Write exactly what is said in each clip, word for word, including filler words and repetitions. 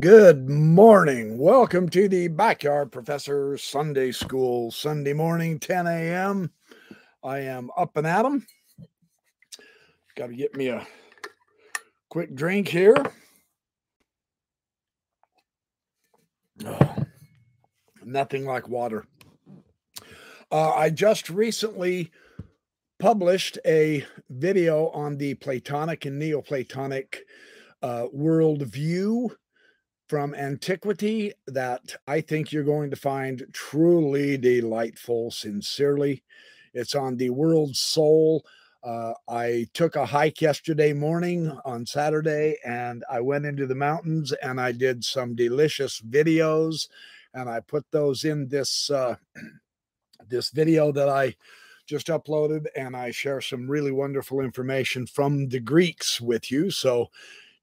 Good morning. Welcome to the Backyard Professor Sunday School. Sunday morning, ten A M I am up and at 'em. Got to get me a quick drink here. Oh, nothing like water. Uh, I just recently published a video on the Platonic and Neoplatonic uh, worldview from antiquity that I think you're going to find truly delightful, sincerely. It's on the world's soul. Uh, I took a hike yesterday morning on Saturday, and I went into the mountains, and I did some delicious videos, and I put those in this, uh, this video that I just uploaded, and I share some really wonderful information from the Greeks with you. So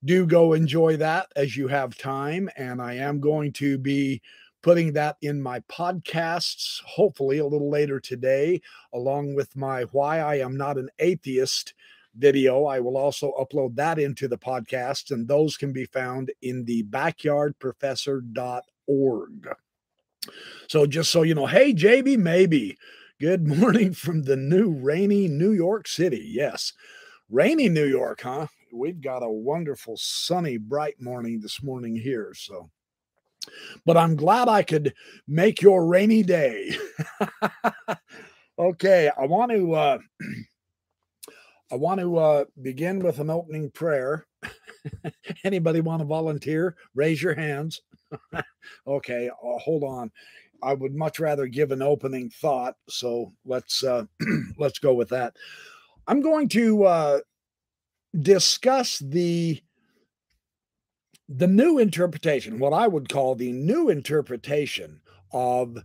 do go enjoy that as you have time. And I am going to be putting that in my podcasts, hopefully a little later today, along with my Why I Am Not an Atheist video. I will also upload that into the podcast, and those can be found in the backyard professor dot org. So just so you know, hey, J B, maybe. Good morning from the new rainy New York City. Yes, rainy New York, huh? We've got a wonderful, sunny, bright morning this morning here, so. But I'm glad I could make your rainy day. Okay, I want to uh, I want to uh, begin with an opening prayer. Anybody want to volunteer? Raise your hands. Okay, uh, hold on. I would much rather give an opening thought, so let's uh, let's go with that. I'm going to uh, discuss the. The new interpretation, what I would call the new interpretation of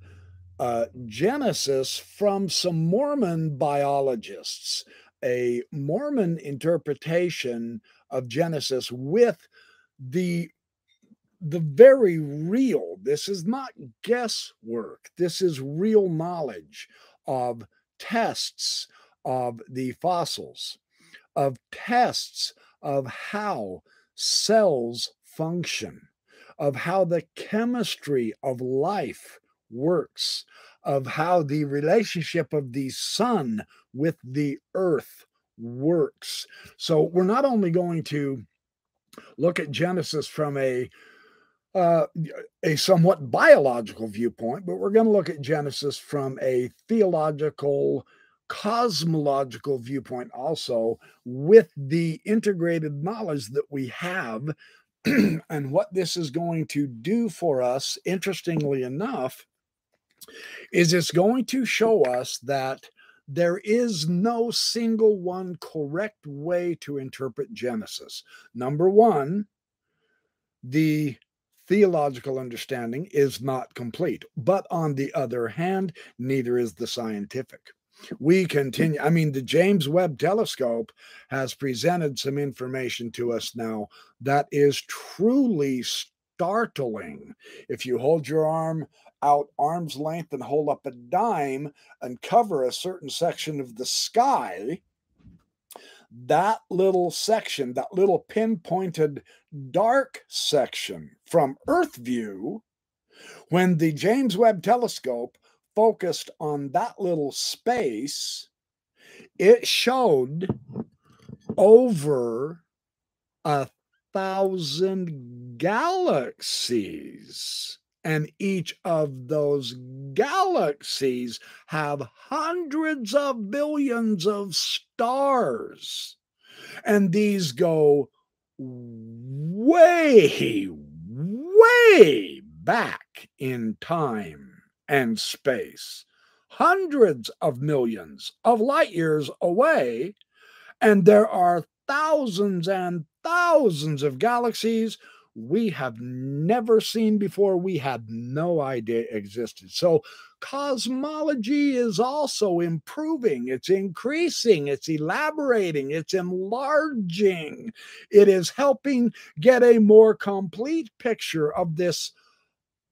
uh, Genesis from some Mormon biologists, a Mormon interpretation of Genesis with the, the very real, this is not guesswork, this is real knowledge of tests of the fossils, of tests of how cells function, of how the chemistry of life works, of how the relationship of the sun with the earth works. So we're not only going to look at Genesis from a uh, a somewhat biological viewpoint, but we're going to look at Genesis from a theological, cosmological viewpoint also, with the integrated knowledge that we have. And what this is going to do for us, interestingly enough, is it's going to show us that there is no single one correct way to interpret Genesis. Number one, the theological understanding is not complete. But on the other hand, neither is the scientific. We continue. I mean, the James Webb Telescope has presented some information to us now that is truly startling. If you hold your arm out arm's length and hold up a dime and cover a certain section of the sky, that little section, that little pinpointed dark section from Earth view, when the James Webb Telescope focused on that little space, it showed over a thousand galaxies, and each of those galaxies have hundreds of billions of stars, and these go way, way back in time and space, hundreds of millions of light years away, and there are thousands and thousands of galaxies we have never seen before, we had no idea existed. So cosmology is also improving, it's increasing, it's elaborating, it's enlarging. It is helping get a more complete picture of this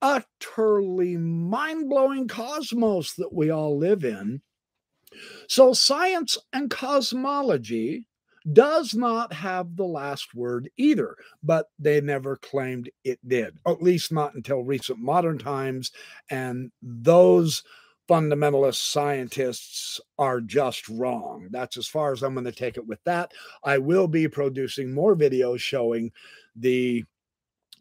utterly mind-blowing cosmos that we all live in. So science and cosmology does not have the last word either, but they never claimed it did, at least not until recent modern times. And those fundamentalist scientists are just wrong. That's as far as I'm going to take it with that. I will be producing more videos showing the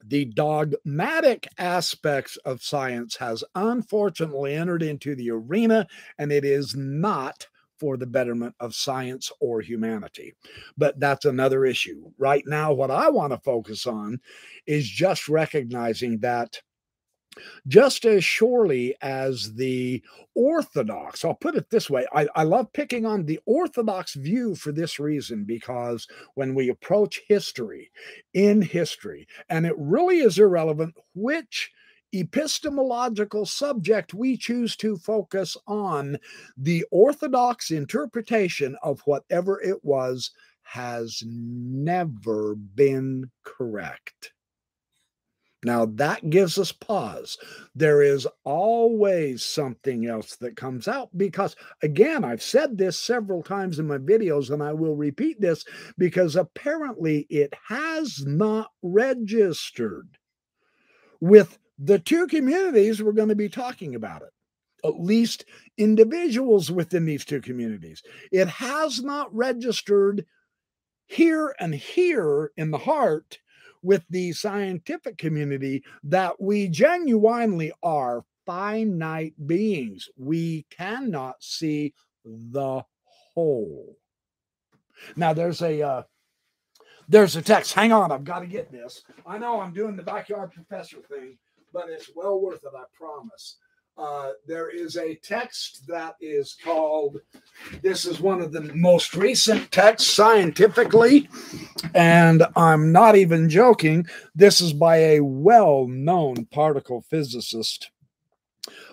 The dogmatic aspects of science has unfortunately entered into the arena, and it is not for the betterment of science or humanity. But that's another issue. Right now, what I want to focus on is just recognizing that just as surely as the Orthodox, I'll put it this way, I, I love picking on the Orthodox view for this reason, because when we approach history, in history, and it really is irrelevant which epistemological subject we choose to focus on, the Orthodox interpretation of whatever it was has never been correct. Now, that gives us pause. There is always something else that comes out because, again, I've said this several times in my videos, and I will repeat this because apparently it has not registered with the two communities we're going to be talking about it, at least individuals within these two communities. It has not registered here and here in the heart with the scientific community that we genuinely are finite beings. We cannot see the whole. Now, there's a uh, there's a text. Hang on, I've got to get this. I know I'm doing the Backyard Professor thing, but it's well worth it, I promise. Uh, there is a text that is called, this is one of the most recent texts scientifically, and I'm not even joking, this is by a well-known particle physicist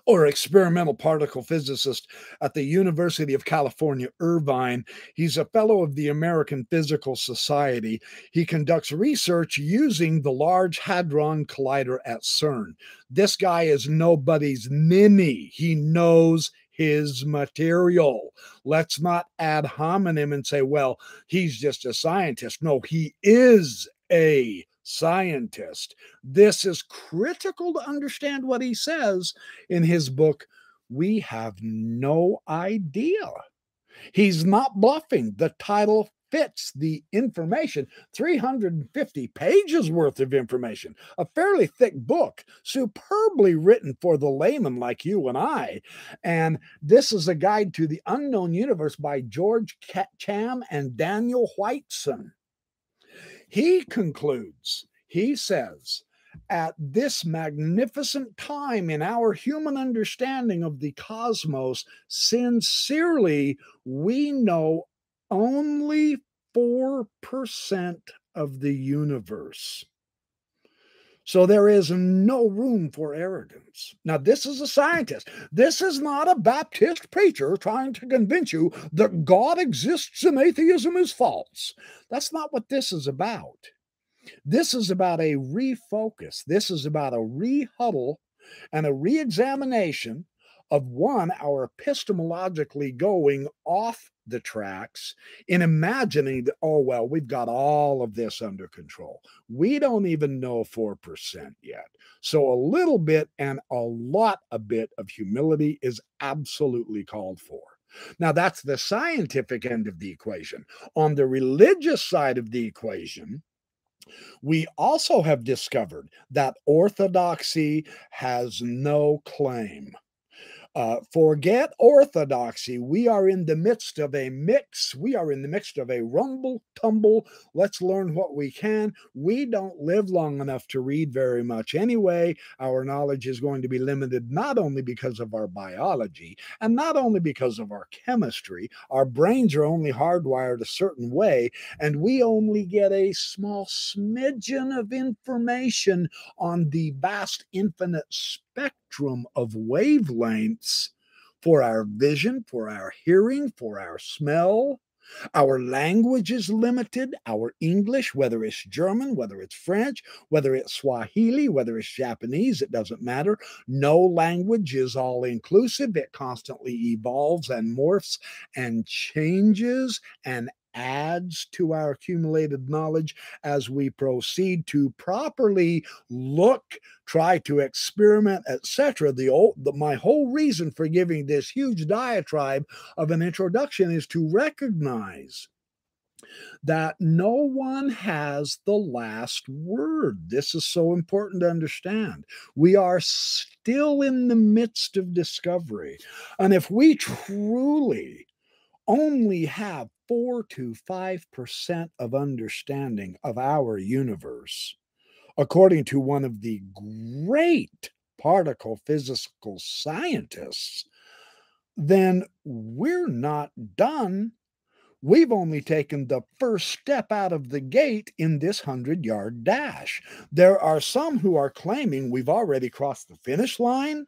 or experimental particle physicist at the University of California, Irvine. He's a fellow of the American Physical Society. He conducts research using the Large Hadron Collider at CERN. This guy is nobody's ninny. He knows his material. Let's not ad hominem and say, well, he's just a scientist. No, he is a scientist. This is critical to understand what he says in his book, We Have No Idea. He's not bluffing. The title fits the information. three hundred fifty pages worth of information. A fairly thick book, superbly written for the layman like you and I. And this is A Guide to the Unknown Universe by Jorge Cham and Daniel Whiteson. He concludes, he says, at this magnificent time in our human understanding of the cosmos, sincerely, we know only four percent of the universe. So there is no room for arrogance. Now, this is a scientist. This is not a Baptist preacher trying to convince you that God exists and atheism is false. That's not what this is about. This is about a refocus. This is about a rehuddle and a reexamination of, one, our epistemologically going off the tracks in imagining that, oh, well, we've got all of this under control. We don't even know four percent yet. So a little bit and a lot a bit of humility is absolutely called for. Now, that's the scientific end of the equation. On the religious side of the equation, we also have discovered that orthodoxy has no claim. Uh, forget orthodoxy. We are in the midst of a mix. We are in the midst of a rumble, tumble. Let's learn what we can. We don't live long enough to read very much anyway. Our knowledge is going to be limited not only because of our biology and not only because of our chemistry. Our brains are only hardwired a certain way, and we only get a small smidgen of information on the vast infinite space spectrum of wavelengths for our vision, for our hearing, for our smell. Our language is limited. Our English, whether it's German, whether it's French, whether it's Swahili, whether it's Japanese, it doesn't matter. No language is all-inclusive. It constantly evolves and morphs and changes and adds to our accumulated knowledge as we proceed to properly look, try to experiment, et cetera. The old, the, my whole reason for giving this huge diatribe of an introduction is to recognize that no one has the last word. This is so important to understand. We are still in the midst of discovery. And if we truly only have four to five percent of understanding of our universe, according to one of the great particle physical scientists, then we're not done. We've only taken the first step out of the gate in this hundred-yard dash. There are some who are claiming we've already crossed the finish line.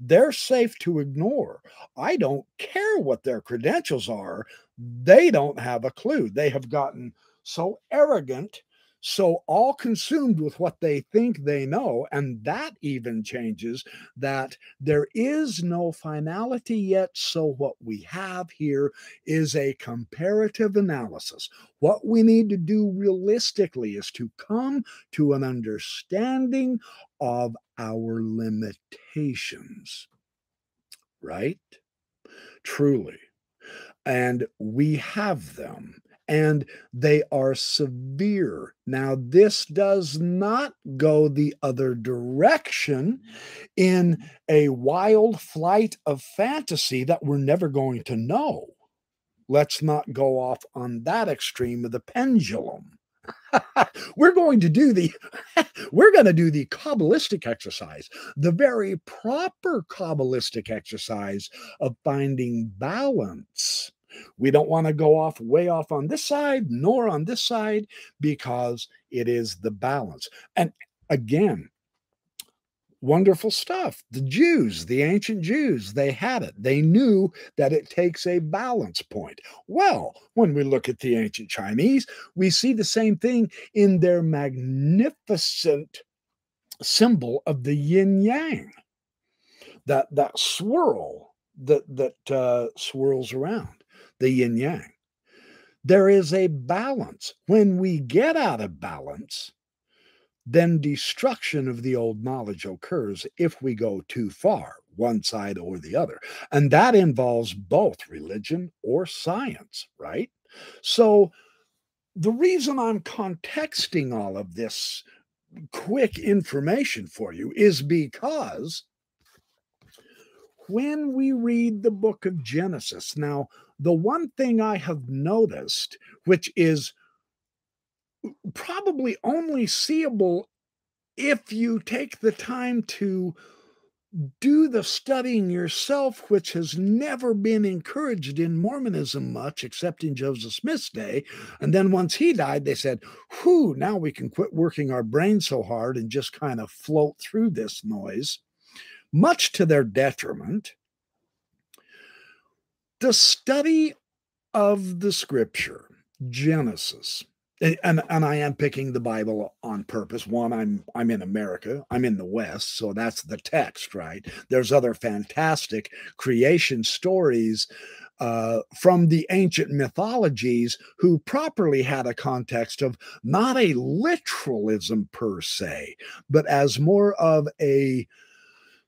They're safe to ignore. I don't care what their credentials are. They don't have a clue. They have gotten so arrogant, so all consumed with what they think they know, and that even changes, that there is no finality yet. So what we have here is a comparative analysis. What we need to do realistically is to come to an understanding of our limitations, right? Truly. And we have them. And they are severe. Now, this does not go the other direction in a wild flight of fantasy that we're never going to know. Let's not go off on that extreme of the pendulum. We're going to do the we're going to do the Kabbalistic exercise, the very proper Kabbalistic exercise of finding balance. We don't want to go off way off on this side, nor on this side, because it is the balance. And again, wonderful stuff. The Jews, the ancient Jews, they had it. They knew that it takes a balance point. Well, when we look at the ancient Chinese, we see the same thing in their magnificent symbol of the yin-yang, that, that swirl that, that uh, swirls around. The yin yang. There is a balance. When we get out of balance, then destruction of the old knowledge occurs if we go too far, one side or the other. And that involves both religion or science, right? So the reason I'm contexting all of this quick information for you is because when we read the book of Genesis, now, the one thing I have noticed, which is probably only seeable if you take the time to do the studying yourself, which has never been encouraged in Mormonism much, except in Joseph Smith's day. And then once he died, they said, whew, now we can quit working our brains so hard and just kind of float through this noise, much to their detriment. The study of the scripture, Genesis, and, and I am picking the Bible on purpose. One, I'm, I'm in America. I'm in the West, so that's the text, right? There's other fantastic creation stories uh, from the ancient mythologies who properly had a context of not a literalism per se, but as more of a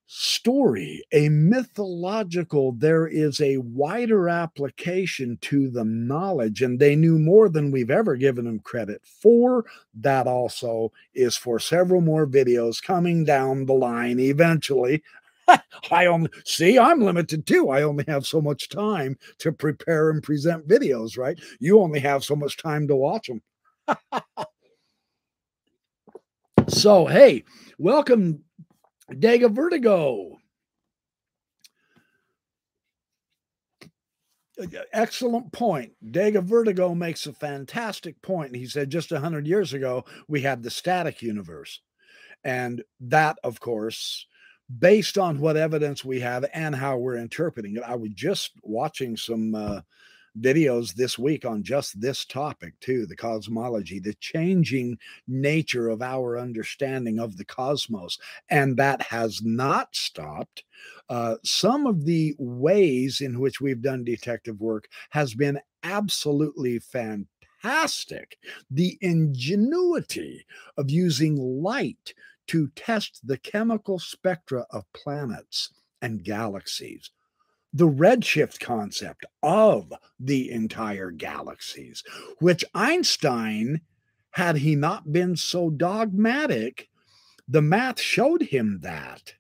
story, a mythological, there is a wider application to the knowledge, and they knew more than we've ever given them credit for. That also is for several more videos coming down the line eventually. I only see I'm limited too. I only have so much time to prepare and present videos, right? You only have so much time to watch them. So, hey, welcome Dega Vertigo. Excellent point. Dega Vertigo makes a fantastic point. He said just one hundred years ago, we had the static universe. And that, of course, based on what evidence we have and how we're interpreting it. I was just watching some uh, videos this week on just this topic too, the cosmology, the changing nature of our understanding of the cosmos. And that has not stopped. Uh, some of the ways in which we've done detective work has been absolutely fantastic. The ingenuity of using light to test the chemical spectra of planets and galaxies. The redshift concept of the entire galaxies, which Einstein, had he not been so dogmatic, the math showed him that,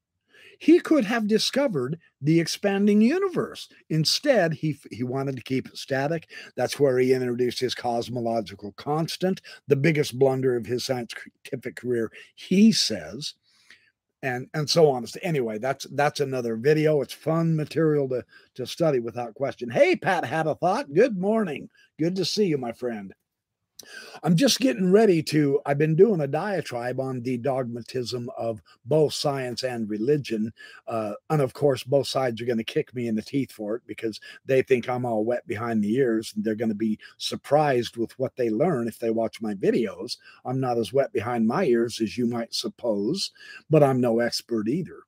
he could have discovered the expanding universe. Instead, he, he wanted to keep it static. That's where he introduced his cosmological constant, the biggest blunder of his scientific career, he says, and, and so on. Anyway, that's that's another video. It's fun material to, to study without question. Hey, Pat had a thought. Good morning. Good to see you, my friend. I'm just getting ready to, I've been doing a diatribe on the dogmatism of both science and religion. Uh, and of course, both sides are going to kick me in the teeth for it because they think I'm all wet behind the ears. And they're going to be surprised with what they learn if they watch my videos. I'm not as wet behind my ears as you might suppose, but I'm no expert either.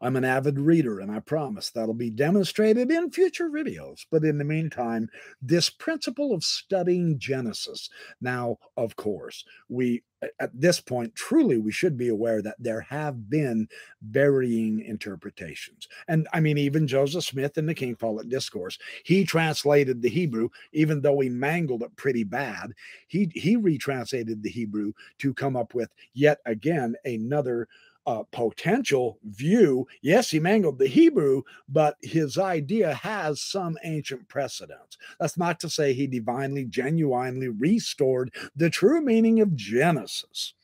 I'm an avid reader, and I promise that'll be demonstrated in future videos. But in the meantime, this principle of studying Genesis. Now, of course, we at this point, truly, we should be aware that there have been varying interpretations. And I mean, even Joseph Smith in the King Follett Discourse, he translated the Hebrew, even though he mangled it pretty bad. He, he retranslated the Hebrew to come up with yet again another Uh, potential view. Yes, he mangled the Hebrew, but his idea has some ancient precedence. That's not to say he divinely, genuinely restored the true meaning of Genesis.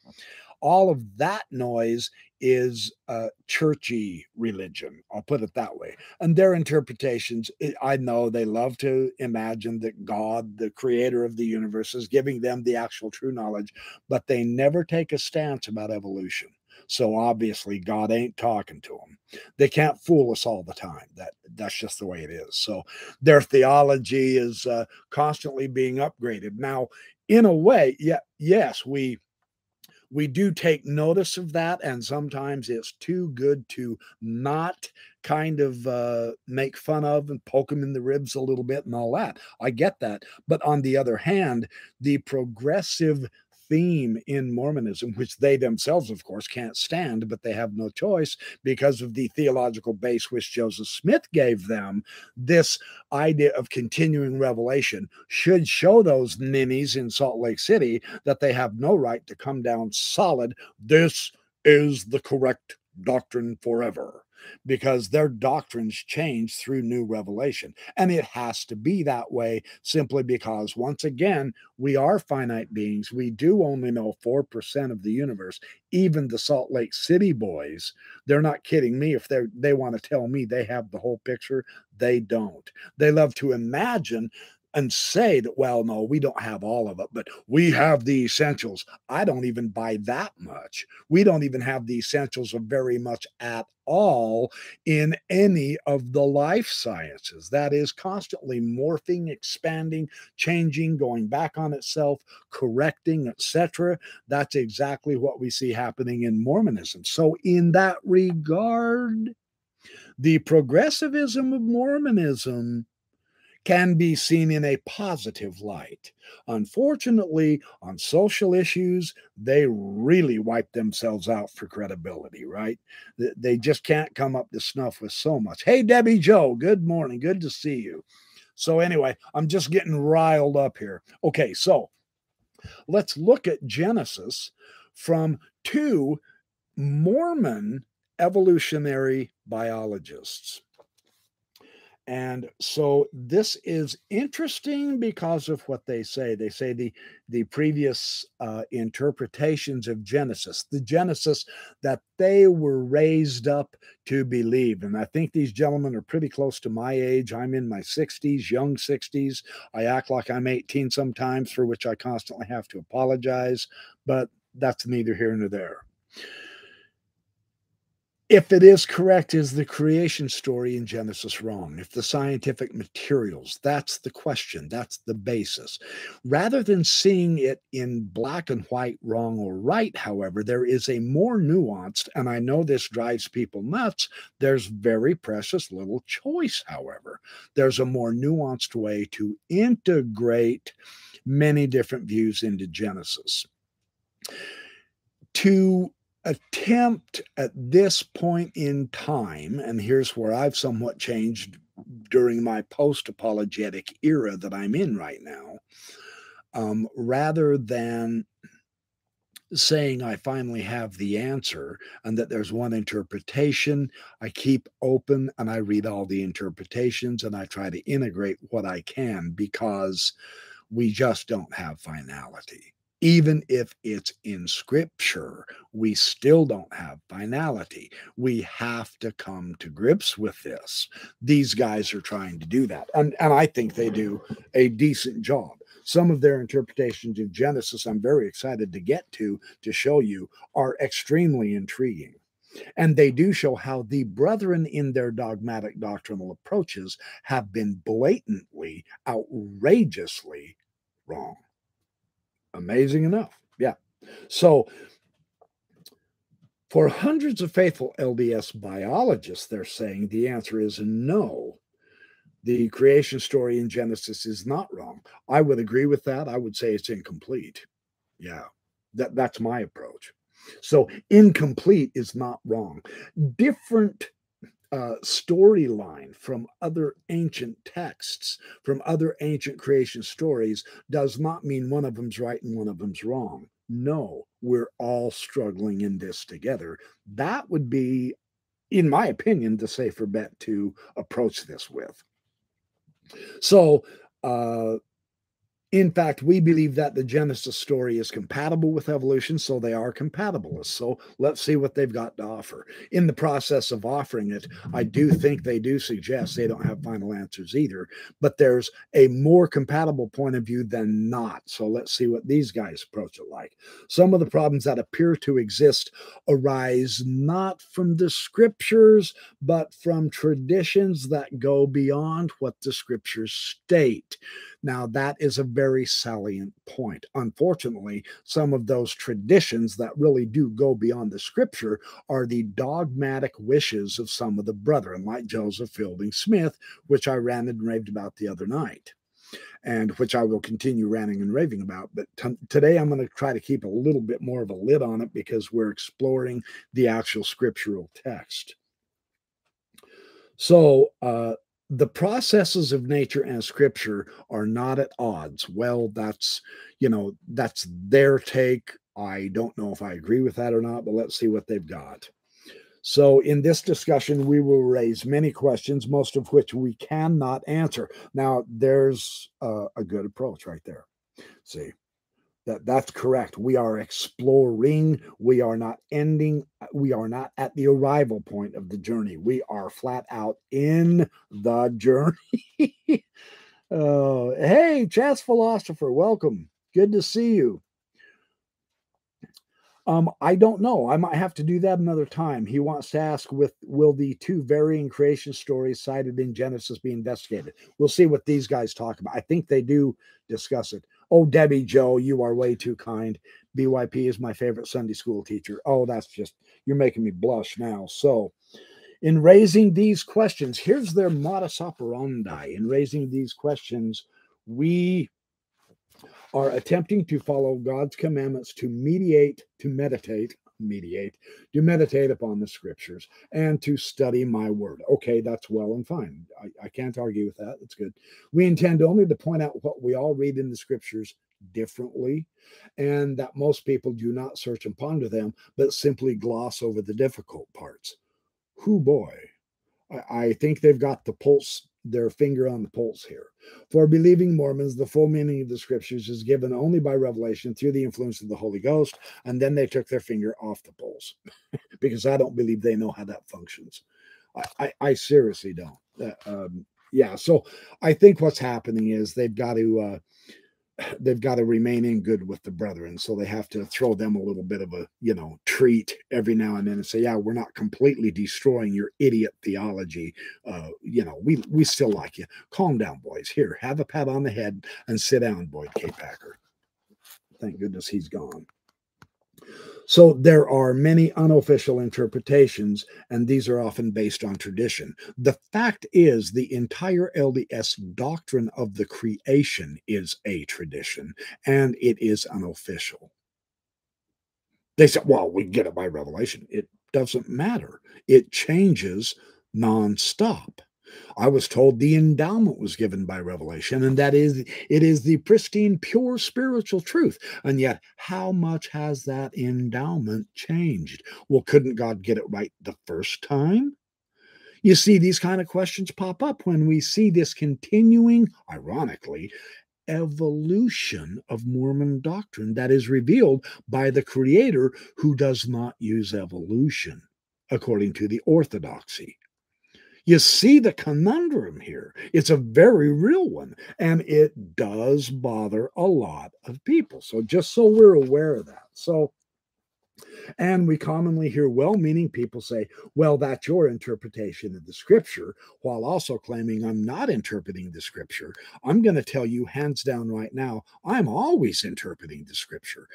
All of that noise is uh, churchy religion. I'll put it that way. And their interpretations, I know they love to imagine that God, the creator of the universe, is giving them the actual true knowledge, but they never take a stance about evolution. So obviously God ain't talking to them. They can't fool us all the time. That that's just the way it is. So their theology is uh, constantly being upgraded. Now, in a way, yeah, yes, we we do take notice of that, and sometimes it's too good to not kind of uh, make fun of and poke them in the ribs a little bit and all that. I get that. But on the other hand, the progressive theme in Mormonism, which they themselves, of course, can't stand, but they have no choice because of the theological base which Joseph Smith gave them, this idea of continuing revelation should show those ninnies in Salt Lake City that they have no right to come down solid. This is the correct doctrine forever, because their doctrines change through new revelation. And it has to be that way simply because, once again, we are finite beings. We do only know four percent of the universe. Even the Salt Lake City boys, they're not kidding me. If they're, they want to tell me they have the whole picture, they don't. They love to imagine and say that, well, no, we don't have all of it, but we have the essentials. I don't even buy that much. We don't even have the essentials of very much at all in any of the life sciences. That is constantly morphing, expanding, changing, going back on itself, correcting, et cetera. That's exactly what we see happening in Mormonism. So in that regard, the progressivism of Mormonism can be seen in a positive light. Unfortunately, on social issues, they really wipe themselves out for credibility, right? They just can't come up to snuff with so much. Hey, Debbie Joe, good morning. Good to see you. So anyway, I'm just getting riled up here. Okay, so let's look at Genesis from two Mormon evolutionary biologists. And so this is interesting because of what they say. They say the, the previous uh, interpretations of Genesis, the Genesis that they were raised up to believe. And I think these gentlemen are pretty close to my age. I'm in my sixties, young sixties. I act like I'm eighteen sometimes, for which I constantly have to apologize. But that's neither here nor there. if it is correct, is the creation story in Genesis wrong? If the scientific materials, that's the question, that's the basis. Rather than seeing it in black and white, wrong or right, however, there is a more nuanced, and I know this drives people nuts, there's very precious little choice, however. There's a more nuanced way to integrate many different views into Genesis. To attempt at this point in time, and here's where I've somewhat changed during my post-apologetic era that I'm in right now, um, rather than saying I finally have the answer and that there's one interpretation, I keep open and I read all the interpretations and I try to integrate what I can, because we just don't have finality. Even if it's in Scripture, we still don't have finality. We have to come to grips with this. These guys are trying to do that. And, and I think they do a decent job. Some of their interpretations of Genesis, I'm very excited to get to, to show you, are extremely intriguing. And they do show how the brethren in their dogmatic doctrinal approaches have been blatantly, outrageously wrong. Amazing enough. Yeah. So for hundreds of faithful L D S biologists, they're saying the answer is no. The creation story in Genesis is not wrong. I would agree with that. I would say it's incomplete. Yeah, that, that's my approach. So incomplete is not wrong. Different Uh, storyline from other ancient texts, from other ancient creation stories, does not mean one of them's right and one of them's wrong. No, we're all struggling in this together. That would be, in my opinion, the safer bet to approach this with. So, uh, in fact, we believe that the Genesis story is compatible with evolution, so they are compatibilists. So let's see what they've got to offer. In the process of offering it, I do think they do suggest they don't have final answers either, but there's a more compatible point of view than not. So let's see what these guys approach it like. Some of the problems that appear to exist arise not from the Scriptures, but from traditions that go beyond what the Scriptures state. Now, that is a very very salient point. Unfortunately, some of those traditions that really do go beyond the Scripture are the dogmatic wishes of some of the brethren, like Joseph Fielding Smith, which I ranted and raved about the other night, and which I will continue ranting and raving about. But today I'm going to try to keep a little bit more of a lid on it, because we're exploring the actual scriptural text. So, uh, the processes of nature and Scripture are not at odds. Well, that's, you know, that's their take. I don't know if I agree with that or not, but let's see what they've got. So in this discussion, we will raise many questions, most of which we cannot answer. Now, there's a, a good approach right there. See, that, that's correct. We are exploring. We are not ending. We are not at the arrival point of the journey. We are flat out in the journey. Oh, hey, Chas Philosopher, welcome. Good to see you. Um, I don't know. I might have to do that another time. He wants to ask, with will the two varying creation stories cited in Genesis be investigated? We'll see what these guys talk about. I think they do discuss it. Oh, Debbie Joe, you are way too kind. B Y P is my favorite Sunday school teacher. Oh, that's just, you're making me blush now. So in raising these questions, here's their modus operandi. In raising these questions, we are attempting to follow God's commandments to mediate, to meditate, mediate, to meditate upon the Scriptures and to study my word. Okay, that's well and fine. I, I can't argue with that. It's good. We intend only to point out what we all read in the Scriptures differently, and that most people do not search and ponder them, but simply gloss over the difficult parts. Hoo boy. I, I think they've got the pulse, their finger on the pulse here. For believing Mormons, the full meaning of the Scriptures is given only by revelation through the influence of the Holy Ghost, and then they took their finger off the pulse, because I don't believe they know how that functions. I, I, I seriously don't. Uh, um, yeah, so I think what's happening is they've got to uh, they've got to remain in good with the brethren. So they have to throw them a little bit of a, you know, treat every now and then and say, yeah, we're not completely destroying your idiot theology. Uh, you know, we, we still like you. Calm down, boys. Here, have a pat on the head and sit down, Boyd K. Packer. Thank goodness he's gone. So there are many unofficial interpretations, and these are often based on tradition. The fact is, the entire L D S doctrine of the creation is a tradition, and it is unofficial. They say, well, we get it by revelation. It doesn't matter. It changes nonstop. I was told the endowment was given by revelation, and that is, it is the pristine, pure spiritual truth. And yet, how much has that endowment changed? Well, couldn't God get it right the first time? You see, these kind of questions pop up when we see this continuing, ironically, evolution of Mormon doctrine that is revealed by the Creator, who does not use evolution, according to the orthodoxy. You see the conundrum here. It's a very real one, and it does bother a lot of people. So just so we're aware of that. So, and we commonly hear well-meaning people say, well, that's your interpretation of the scripture, while also claiming I'm not interpreting the scripture. I'm going to tell you hands down right now, I'm always interpreting the scripture.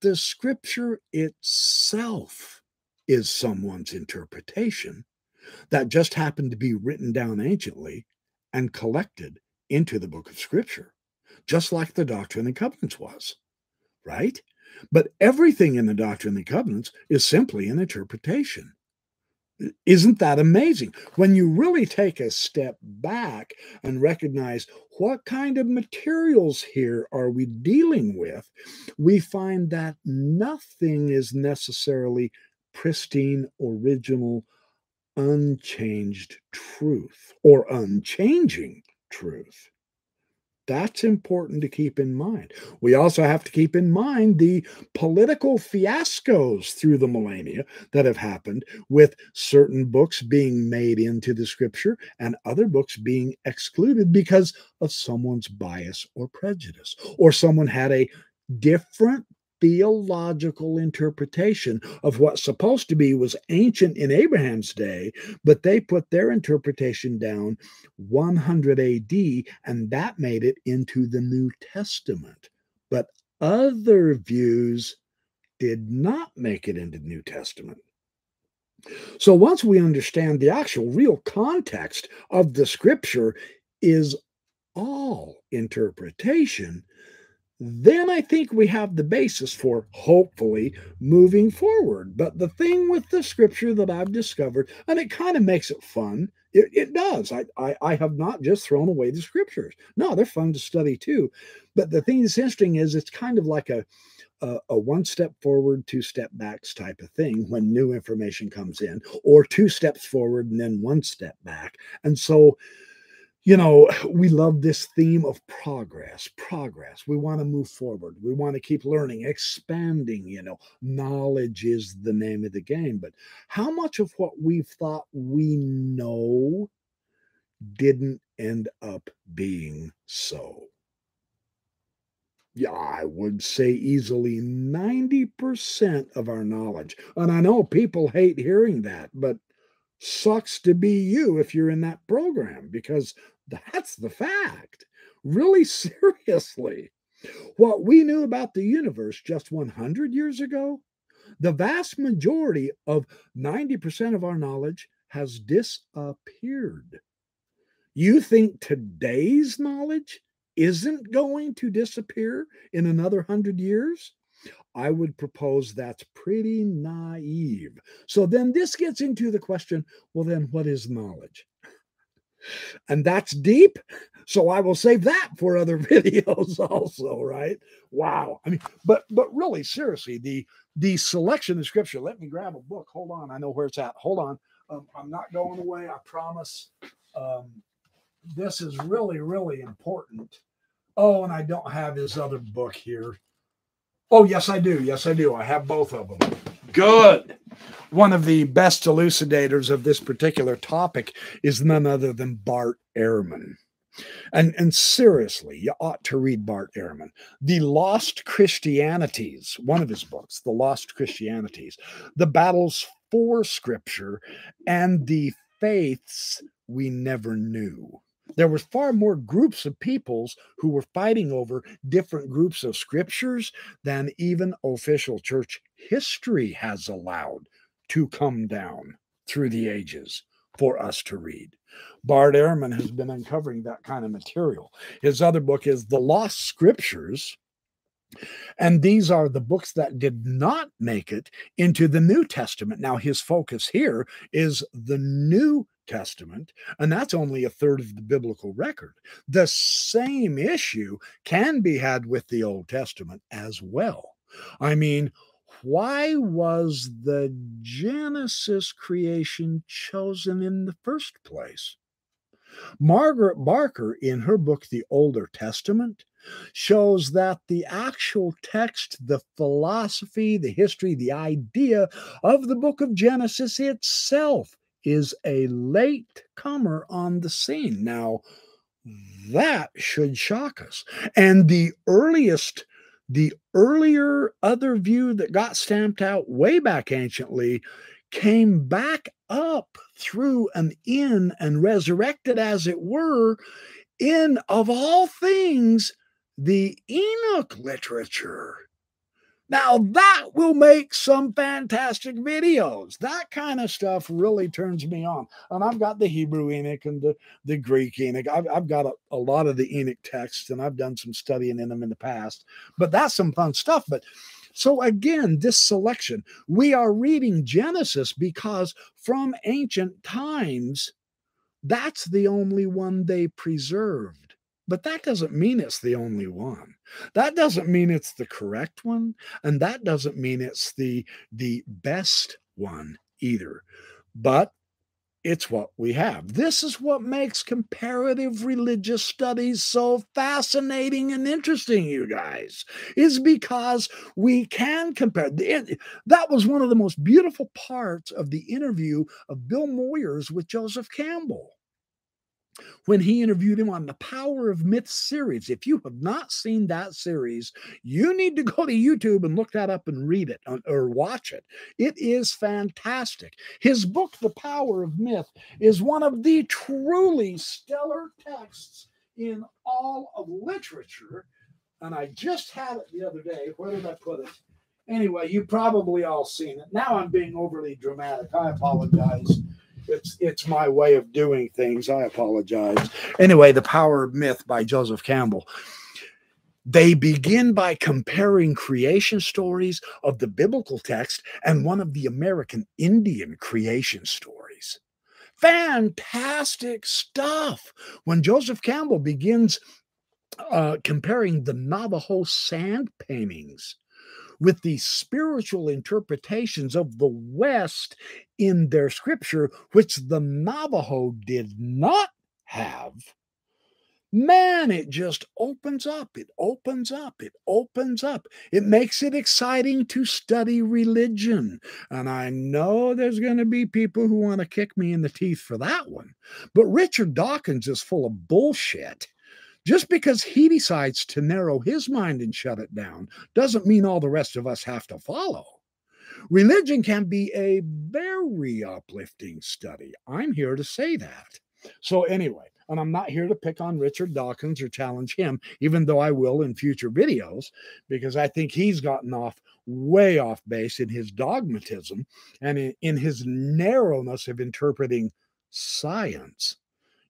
The scripture itself is someone's interpretation that just happened to be written down anciently and collected into the book of Scripture, just like the Doctrine and Covenants was, right? But everything in the Doctrine and Covenants is simply an interpretation. Isn't that amazing? When you really take a step back and recognize what kind of materials here are we dealing with, we find that nothing is necessarily pristine, original, unchanged truth or unchanging truth. That's important to keep in mind. We also have to keep in mind the political fiascos through the millennia that have happened, with certain books being made into the scripture and other books being excluded because of someone's bias or prejudice, or someone had a different theological interpretation of what's supposed to be was ancient in Abraham's day, but they put their interpretation down one hundred A D, and that made it into the New Testament. But other views did not make it into the New Testament. So once we understand the actual real context of the scripture is all interpretation, then I think we have the basis for, hopefully, moving forward. But the thing with the scripture that I've discovered, and it kind of makes it fun, it, it does. I, I, I have not just thrown away the scriptures. No, they're fun to study too. But the thing that's interesting is it's kind of like a, a, a one step forward, two step backs type of thing when new information comes in, or two steps forward and then one step back. And so, you know, we love this theme of progress, progress. We want to move forward. We want to keep learning, expanding, you know, knowledge is the name of the game. But how much of what we've thought we know didn't end up being so? Yeah, I would say easily ninety percent of our knowledge. And I know people hate hearing that, but sucks to be you if you're in that program, because that's the fact. Really seriously, what we knew about the universe just one hundred years ago, the vast majority of ninety percent of our knowledge has disappeared. You think today's knowledge isn't going to disappear in another one hundred years? I would propose that's pretty naive. So then this gets into the question, well, then what is knowledge? And that's deep. So I will save that for other videos also, right? Wow. I mean, but but really, seriously, the, the selection of scripture, let me grab a book. Hold on. I know where it's at. Hold on. Um, I'm not going away. I promise. Um, this is really, really important. Oh, and I don't have his other book here. Oh, yes, I do. Yes, I do. I have both of them. Good. One of the best elucidators of this particular topic is none other than Bart Ehrman. And, and seriously, you ought to read Bart Ehrman. The Lost Christianities, one of his books, The Lost Christianities, the battles for Scripture and the faiths we never knew. There were far more groups of peoples who were fighting over different groups of scriptures than even official church history has allowed to come down through the ages for us to read. Bart Ehrman has been uncovering that kind of material. His other book is The Lost Scriptures, and these are the books that did not make it into the New Testament. Now, his focus here is the New Testament, and that's only a third of the biblical record. The same issue can be had with the Old Testament as well. I mean, why was the Genesis creation chosen in the first place? Margaret Barker, in her book, The Older Testament, shows that the actual text, the philosophy, the history, the idea of the book of Genesis itself is a late comer on the scene. Now, that should shock us. And the earliest The earlier other view that got stamped out way back anciently came back up through and in and resurrected, as it were, in, of all things, the Enoch literature. Now, that will make some fantastic videos. That kind of stuff really turns me on. And I've got the Hebrew Enoch and the, the Greek Enoch. I've, I've got a, a lot of the Enoch texts, and I've done some studying in them in the past. But that's some fun stuff. But so again, this selection, we are reading Genesis because from ancient times, that's the only one they preserved. But that doesn't mean it's the only one. That doesn't mean it's the correct one. And that doesn't mean it's the, the best one either. But it's what we have. This is what makes comparative religious studies so fascinating and interesting, you guys, is because we can compare. That was one of the most beautiful parts of the interview of Bill Moyers with Joseph Campbell, when he interviewed him on the Power of Myth series. If you have not seen that series, you need to go to YouTube and look that up and read it or watch it. It is fantastic. His book, The Power of Myth, is one of the truly stellar texts in all of literature. And I just had it the other day. Where did I put it? Anyway, you've probably all seen it. Now I'm being overly dramatic. I apologize. It's, it's my way of doing things. I apologize. Anyway, The Power of Myth by Joseph Campbell. They begin by comparing creation stories of the biblical text and one of the American Indian creation stories. Fantastic stuff. When Joseph Campbell begins uh, comparing the Navajo sand paintings with the spiritual interpretations of the West in their scripture, which the Navajo did not have, man, it just opens up, it opens up, it opens up. It makes it exciting to study religion. And I know there's going to be people who want to kick me in the teeth for that one. But Richard Dawkins is full of bullshit. Just because he decides to narrow his mind and shut it down doesn't mean all the rest of us have to follow. Religion can be a very uplifting study. I'm here to say that. So anyway, and I'm not here to pick on Richard Dawkins or challenge him, even though I will in future videos, because I think he's gotten off way off base in his dogmatism and in, in his narrowness of interpreting science.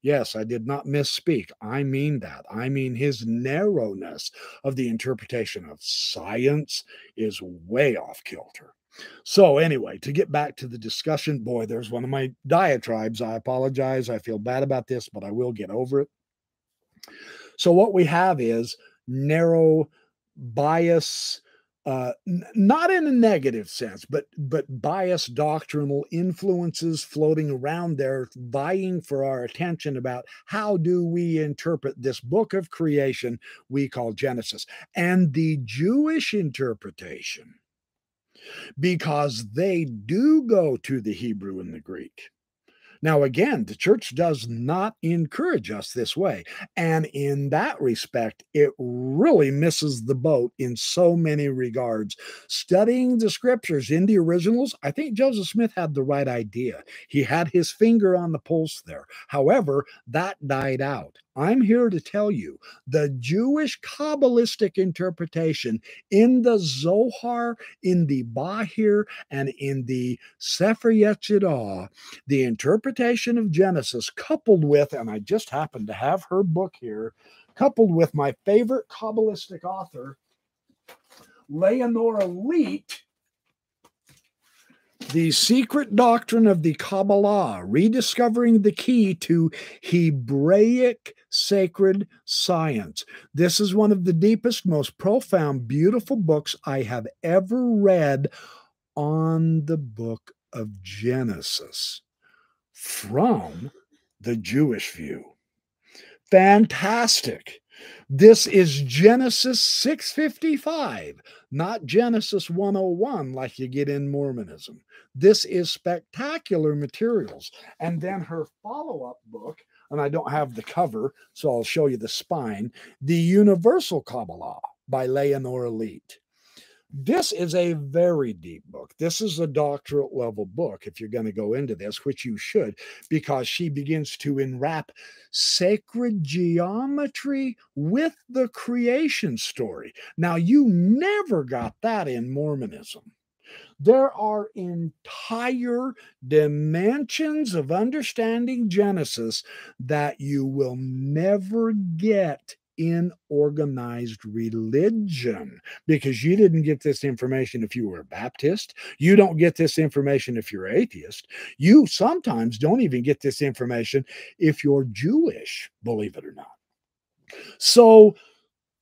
Yes, I did not misspeak. I mean that. I mean his narrowness of the interpretation of science is way off kilter. So anyway, to get back to the discussion, boy, there's one of my diatribes. I apologize. I feel bad about this, but I will get over it. So what we have is narrow bias, Uh, not in a negative sense, but but biased doctrinal influences floating around there, vying for our attention about how do we interpret this book of creation we call Genesis and the Jewish interpretation, because they do go to the Hebrew and the Greek. Now, again, the church does not encourage us this way. And in that respect, it really misses the boat in so many regards. Studying the scriptures in the originals, I think Joseph Smith had the right idea. He had his finger on the pulse there. However, that died out. I'm here to tell you the Jewish Kabbalistic interpretation in the Zohar, in the Bahir, and in the Sefer Yetzirah, the interpretation of Genesis, coupled with, and I just happen to have her book here, coupled with my favorite Kabbalistic author, Leonora Leet, The Secret Doctrine of the Kabbalah, Rediscovering the Key to Hebraic Sacred Science. This is one of the deepest, most profound, beautiful books I have ever read on the Book of Genesis from the Jewish view. Fantastic. This is Genesis six fifty-five, not Genesis one oh one like you get in Mormonism. This is spectacular materials. And then her follow-up book, and I don't have the cover, so I'll show you the spine, The Universal Kabbalah by Leonora Leet. This is a very deep book. This is a doctorate level book, if you're going to go into this, which you should, because she begins to enwrap sacred geometry with the creation story. Now, you never got that in Mormonism. There are entire dimensions of understanding Genesis that you will never get in organized religion, because you didn't get this information if you were a Baptist. You don't get this information if you're atheist. You sometimes don't even get this information if you're Jewish, believe it or not. So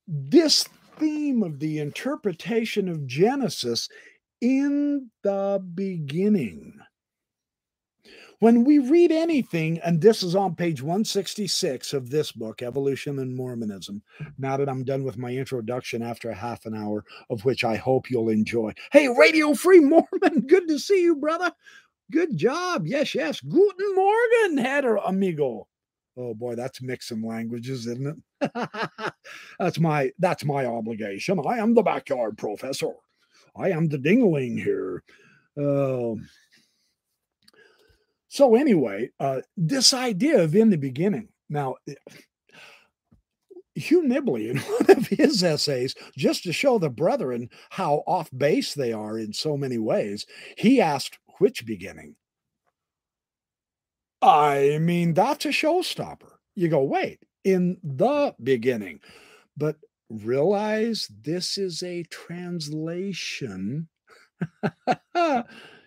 this theme of the interpretation of Genesis in the beginning. When we read anything, and this is on page one sixty-six of this book, Evolution and Mormonism, now that I'm done with my introduction after a half an hour, of which I hope you'll enjoy. Hey, Radio Free Mormon, good to see you, brother. Good job. Yes, yes. Guten Morgen, Herr Amigo. Oh, boy, that's mixing languages, isn't it? that's my that's my obligation. I am the backyard professor. I am the dingling here. Oh. Uh, So anyway, uh, this idea of in the beginning. Now, Hugh Nibley, in one of his essays, just to show the brethren how off base they are in so many ways, he asked, which beginning? I mean, that's a showstopper. You go, wait, in the beginning. But realize this is a translation.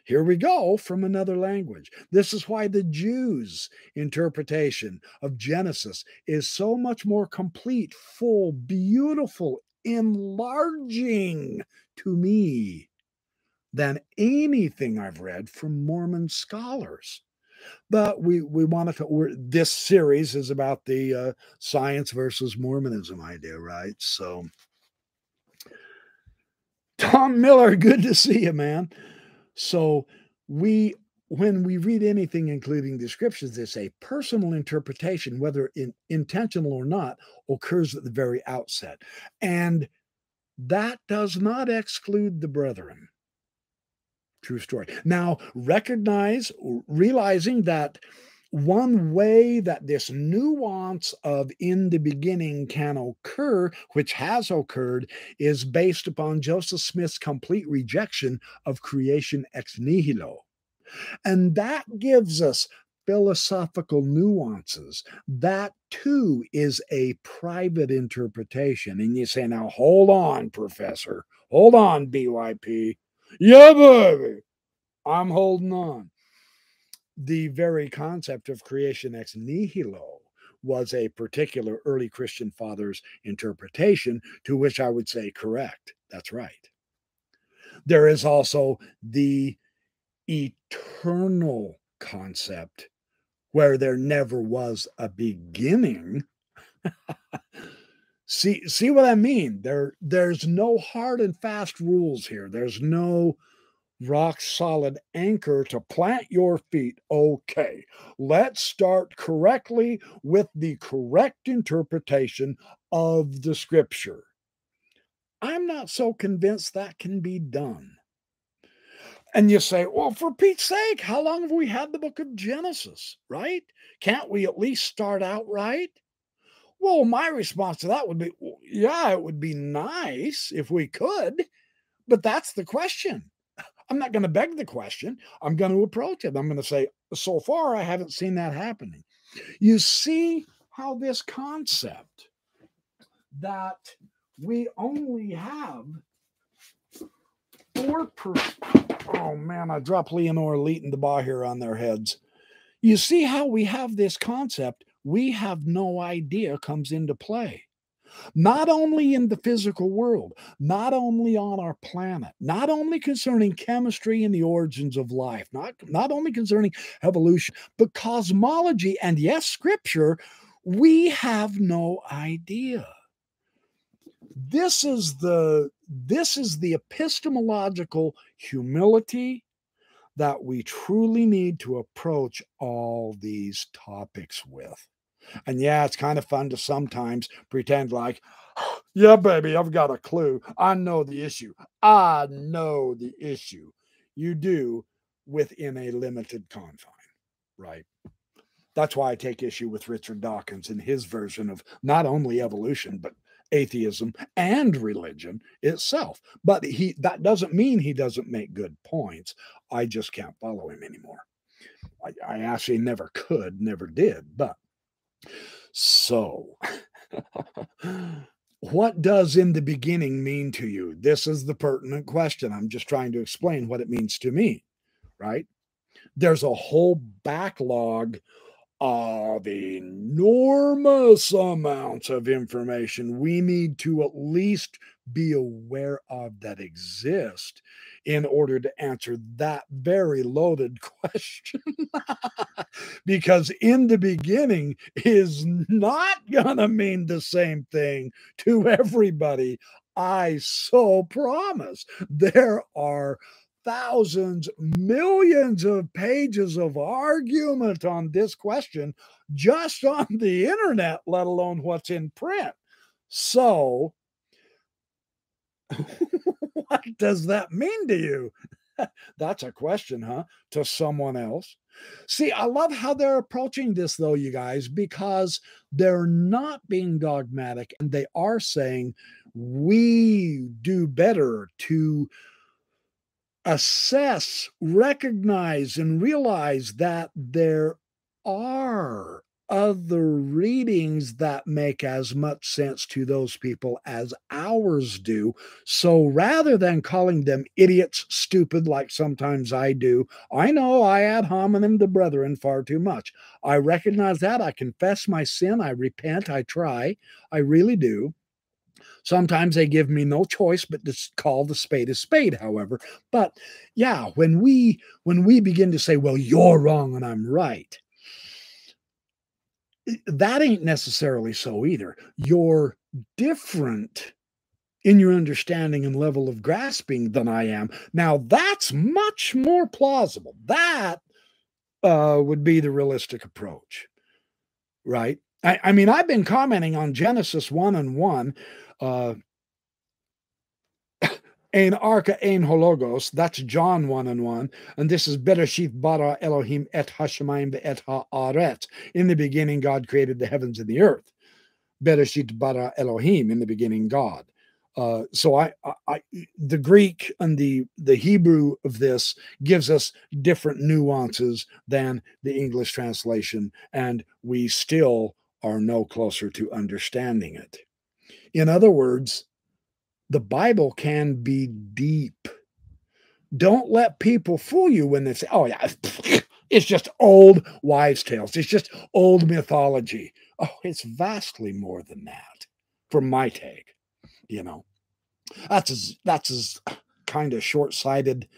Here we go, from another language. This is why the Jews' interpretation of Genesis is so much more complete, full, beautiful, enlarging to me than anything I've read from Mormon scholars. But we, we wanted to, we're, this series is about the uh, science versus Mormonism idea, right? So, Tom Miller, good to see you, man. So we, when we read anything, including the scriptures, there's a personal interpretation, whether in, intentional or not, occurs at the very outset. And that does not exclude the brethren. True story. Now, recognize, realizing that one way that this nuance of in the beginning can occur, which has occurred, is based upon Joseph Smith's complete rejection of creation ex nihilo. And that gives us philosophical nuances. That, too, is a private interpretation. And you say, now, hold on, Professor. Hold on, B Y P. Yeah, baby. I'm holding on. The very concept of creation ex nihilo was a particular early Christian father's interpretation, to which I would say correct. That's right. There is also the eternal concept where there never was a beginning. see, see what I mean? There, there's no hard and fast rules here. There's no rock solid anchor to plant your feet. Okay, let's start correctly with the correct interpretation of the scripture. I'm not so convinced that can be done. And you say, well, for Pete's sake, how long have we had the book of Genesis, right? Can't we at least start out right? Well, my response to that would be, yeah, it would be nice if we could, but that's the question. I'm not going to beg the question. I'm going to approach it. I'm going to say, so far, I haven't seen that happening. You see how this concept that we only have four percent. Oh, man, I dropped Leonora Leet and the bar here on their heads. You see how we have this concept, we have no idea, comes into play. Not only in the physical world, not only on our planet, not only concerning chemistry and the origins of life, not, not only concerning evolution, but cosmology and, yes, scripture, we have no idea. This is the, this is the epistemological humility that we truly need to approach all these topics with. And yeah, it's kind of fun to sometimes pretend like, yeah, baby, I've got a clue. I know the issue. I know the issue. You do, within a limited confine, right? That's why I take issue with Richard Dawkins and his version of not only evolution, but atheism and religion itself. But he that doesn't mean he doesn't make good points. I just can't follow him anymore. I, I actually never could, never did, but so, what does in the beginning mean to you? This is the pertinent question. I'm just trying to explain what it means to me, right? There's a whole backlog of enormous amounts of information we need to at least be aware of that exist in order to answer that very loaded question. Because in the beginning is not gonna mean the same thing to everybody. I so promise. There are thousands, millions of pages of argument on this question just on the internet, let alone what's in print. So, what does that mean to you? That's a question, huh? To someone else. See, I love how they're approaching this, though, you guys, because they're not being dogmatic and they are saying we do better to assess, recognize, and realize that there are other readings that make as much sense to those people as ours do. So rather than calling them idiots, stupid, like sometimes I do, I know I ad hominem to brethren far too much. I recognize that. I confess my sin. I repent. I try. I really do. Sometimes they give me no choice but to call the spade a spade, however. But yeah, when we, when we begin to say, well, you're wrong and I'm right, that ain't necessarily so either. You're different in your understanding and level of grasping than I am. Now, that's much more plausible. That uh, would be the realistic approach, right? I, I mean, I've been commenting on Genesis one and one, uh, Ein Arka Ein Hologos, that's John one and one, and this is Bereshith bara Elohim et hashamayim ve'et ha'aretz. In the beginning, God created the heavens and the earth. Bereshith bara Elohim, in the beginning, God. Uh, so I, I, the Greek and the, the Hebrew of this gives us different nuances than the English translation, and we still are no closer to understanding it. In other words, the Bible can be deep. Don't let people fool you when they say, oh, yeah, it's just old wives' tales. It's just old mythology. Oh, it's vastly more than that, from my take, you know. That's as, that's as kind of short-sighted,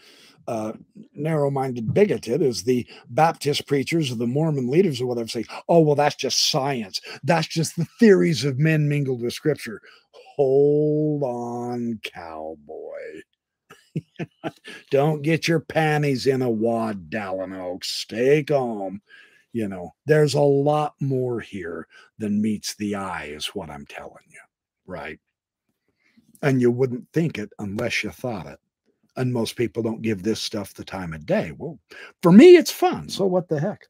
uh, narrow-minded, bigoted as the Baptist preachers or the Mormon leaders or whatever say, oh, well, that's just science. That's just the theories of men mingled with scripture. Hold on, cowboy. Don't get your panties in a wad, Dallin Oaks. Stay calm. You know, there's a lot more here than meets the eye is what I'm telling you, right? And you wouldn't think it unless you thought it. And most people don't give this stuff the time of day. Well, for me, it's fun. So what the heck?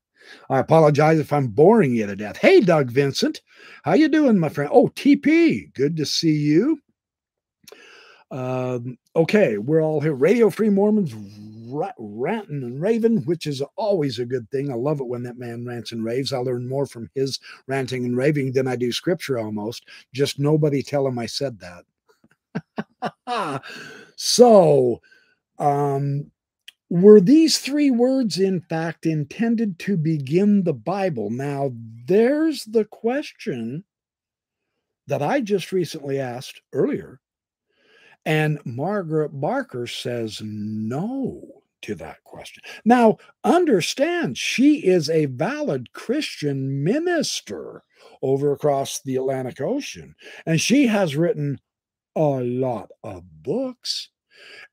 I apologize if I'm boring you to death. Hey, Doug Vincent. How you doing, my friend? Oh, T P. Good to see you. Um, okay, we're all here. Radio Free Mormons ranting and raving, which is always a good thing. I love it when that man rants and raves. I learn more from his ranting and raving than I do scripture almost. Just nobody tell him I said that. So, um, were these three words, in fact, intended to begin the Bible? Now, there's the question that I just recently asked earlier. And Margaret Barker says no to that question. Now, understand, she is a valid Christian minister over across the Atlantic Ocean. And she has written a lot of books.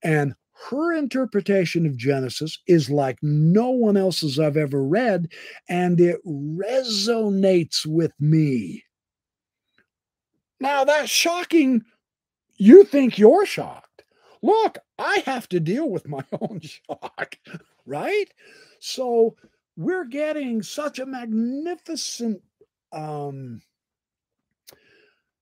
And her interpretation of Genesis is like no one else's I've ever read, and it resonates with me. Now, that's shocking. You think you're shocked. Look, I have to deal with my own shock, right? So we're getting such a magnificent, um,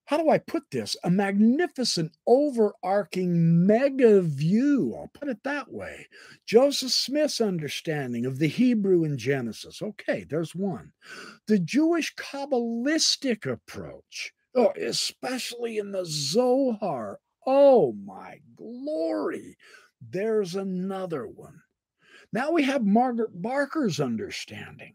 how do I put this? A magnificent, overarching mega view. I'll put it that way. Joseph Smith's understanding of the Hebrew in Genesis. Okay, there's one. The Jewish Kabbalistic approach, oh, especially in the Zohar. Oh, my glory. There's another one. Now we have Margaret Barker's understanding.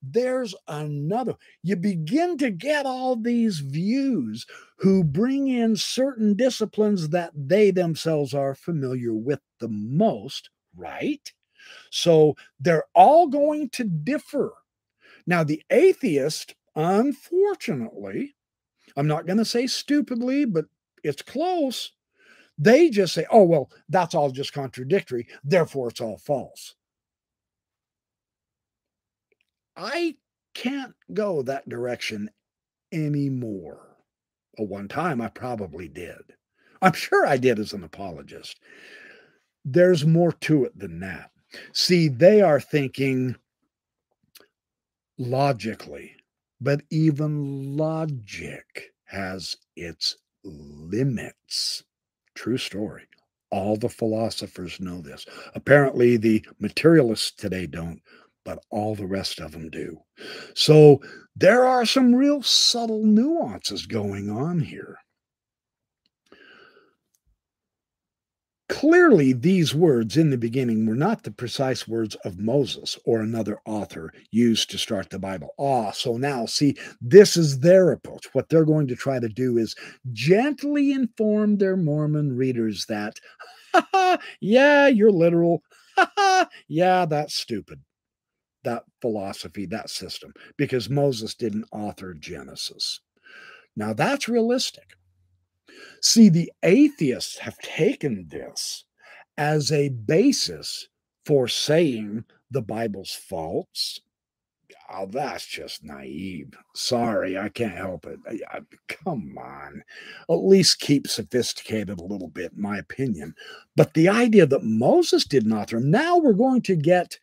There's another. You begin to get all these views who bring in certain disciplines that they themselves are familiar with the most, right? So they're all going to differ. Now, the atheist, unfortunately, I'm not going to say stupidly, but it's close. They just say, oh, well, that's all just contradictory. Therefore, it's all false. I can't go that direction anymore. Well, one time I probably did. I'm sure I did as an apologist. There's more to it than that. See, they are thinking logically, but even logic has its limits. True story. All the philosophers know this. Apparently, the materialists today don't, but all the rest of them do. So there are some real subtle nuances going on here. Clearly, these words in the beginning were not the precise words of Moses or another author used to start the Bible. Ah, so now, see, this is their approach. What they're going to try to do is gently inform their Mormon readers that, ha ha, yeah, you're literal. Ha ha, yeah, that's stupid. That philosophy, that system, because Moses didn't author Genesis. Now that's realistic. See, the atheists have taken this as a basis for saying the Bible's false. Oh, that's just naive. Sorry, I can't help it. I, I, come on. At least keep sophisticated a little bit, in my opinion. But the idea that Moses didn't author him, now we're going to get